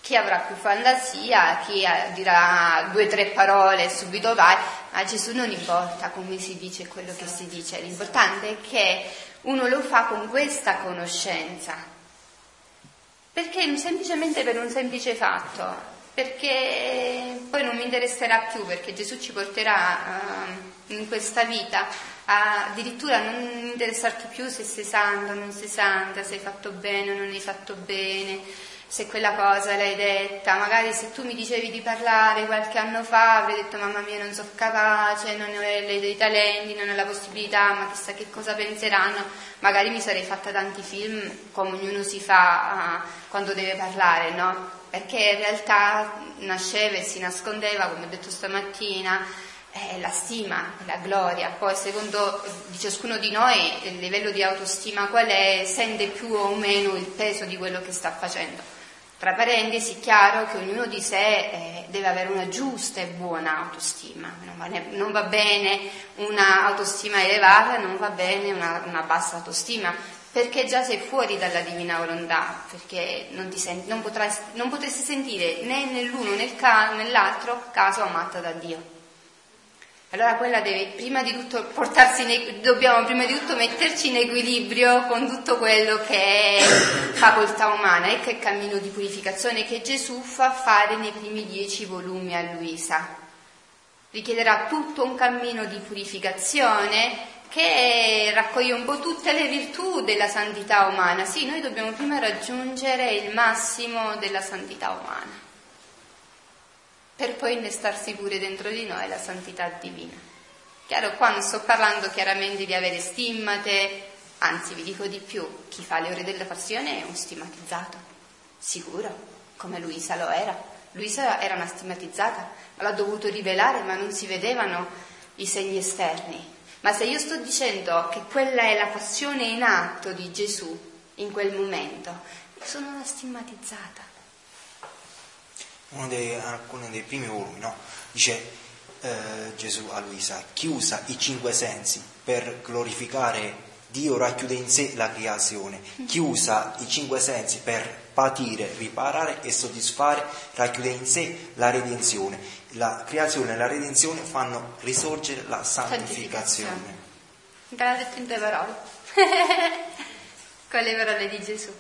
Chi avrà più fantasia, chi dirà due o tre parole e subito vai, a Gesù non importa come si dice e quello che si dice, l'importante è che uno lo fa con questa conoscenza. Perché semplicemente per un semplice fatto, perché poi non mi interesserà più, perché Gesù ci porterà uh, in questa vita a addirittura non interessarti più se sei santo o non sei santa, se hai fatto bene o non hai fatto bene, se quella cosa l'hai detta. Magari se tu mi dicevi di parlare qualche anno fa avrei detto mamma mia non sono capace, non ho dei talenti, non ho la possibilità, ma chissà che cosa penseranno. Magari mi sarei fatta tanti film come ognuno si fa uh, quando deve parlare, no? Perché in realtà nasceva e si nascondeva, come ho detto stamattina, eh, la stima, la gloria. Poi secondo di ciascuno di noi il livello di autostima qual è, sente più o meno il peso di quello che sta facendo. Tra parentesi, chiaro che ognuno di sé eh, deve avere una giusta e buona autostima, non va, ne, non va bene un'autostima elevata, non va bene una, una bassa autostima, perché già sei fuori dalla divina volontà, perché non, ti senti, non, potrai, non potresti sentire né nell'uno né nell'altro caso amata da Dio. Allora quella deve prima di tutto portarsi, in, dobbiamo prima di tutto metterci in equilibrio con tutto quello che è facoltà umana, e che è il cammino di purificazione che Gesù fa fare nei primi dieci volumi a Luisa. Richiederà tutto un cammino di purificazione che raccoglie un po' tutte le virtù della santità umana. Sì, noi dobbiamo prima raggiungere il massimo della santità umana, per poi innestarsi pure dentro di noi la santità divina. Chiaro, qua non sto parlando chiaramente di avere stimmate, anzi vi dico di più, chi fa le ore della passione è un stigmatizzato, sicuro, come Luisa lo era. Luisa era una stigmatizzata, l'ha dovuto rivelare, ma non si vedevano i segni esterni. Ma se io sto dicendo che quella è la passione in atto di Gesù in quel momento, sono una stigmatizzata. Uno dei, uno dei primi volumi, no? Dice eh, Gesù a Luisa: chi usa i cinque sensi per glorificare Dio racchiude in sé la creazione, chi usa i cinque sensi per patire, riparare e soddisfare racchiude in sé la redenzione. La creazione e la redenzione fanno risorgere la santificazione. me l'ha detto in due parole con le parole di Gesù.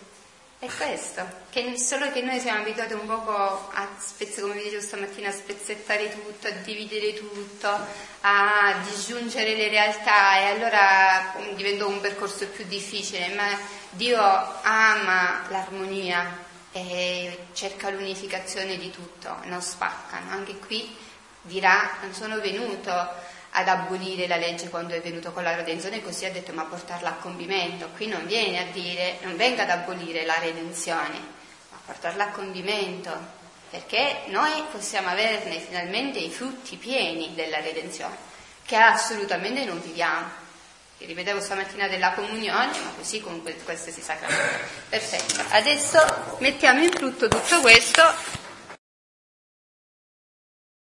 È questo, che solo che noi siamo abituati un poco a spezz- come vi dicevo stamattina, a spezzettare tutto, a dividere tutto, a disgiungere le realtà, e allora diventa un percorso più difficile. Ma Dio ama l'armonia e cerca l'unificazione di tutto, non spaccano. Anche qui dirà: non sono venuto ad abolire la legge quando è venuto con la redenzione, così ha detto, ma portarla a compimento. Qui non viene a dire, non venga ad abolire la redenzione, ma portarla a compimento, perché noi possiamo averne finalmente i frutti pieni della redenzione, che assolutamente non viviamo. Vi ripetevo stamattina della comunione, ma così con questo si sacramenta. Perfetto, adesso mettiamo in frutto tutto questo.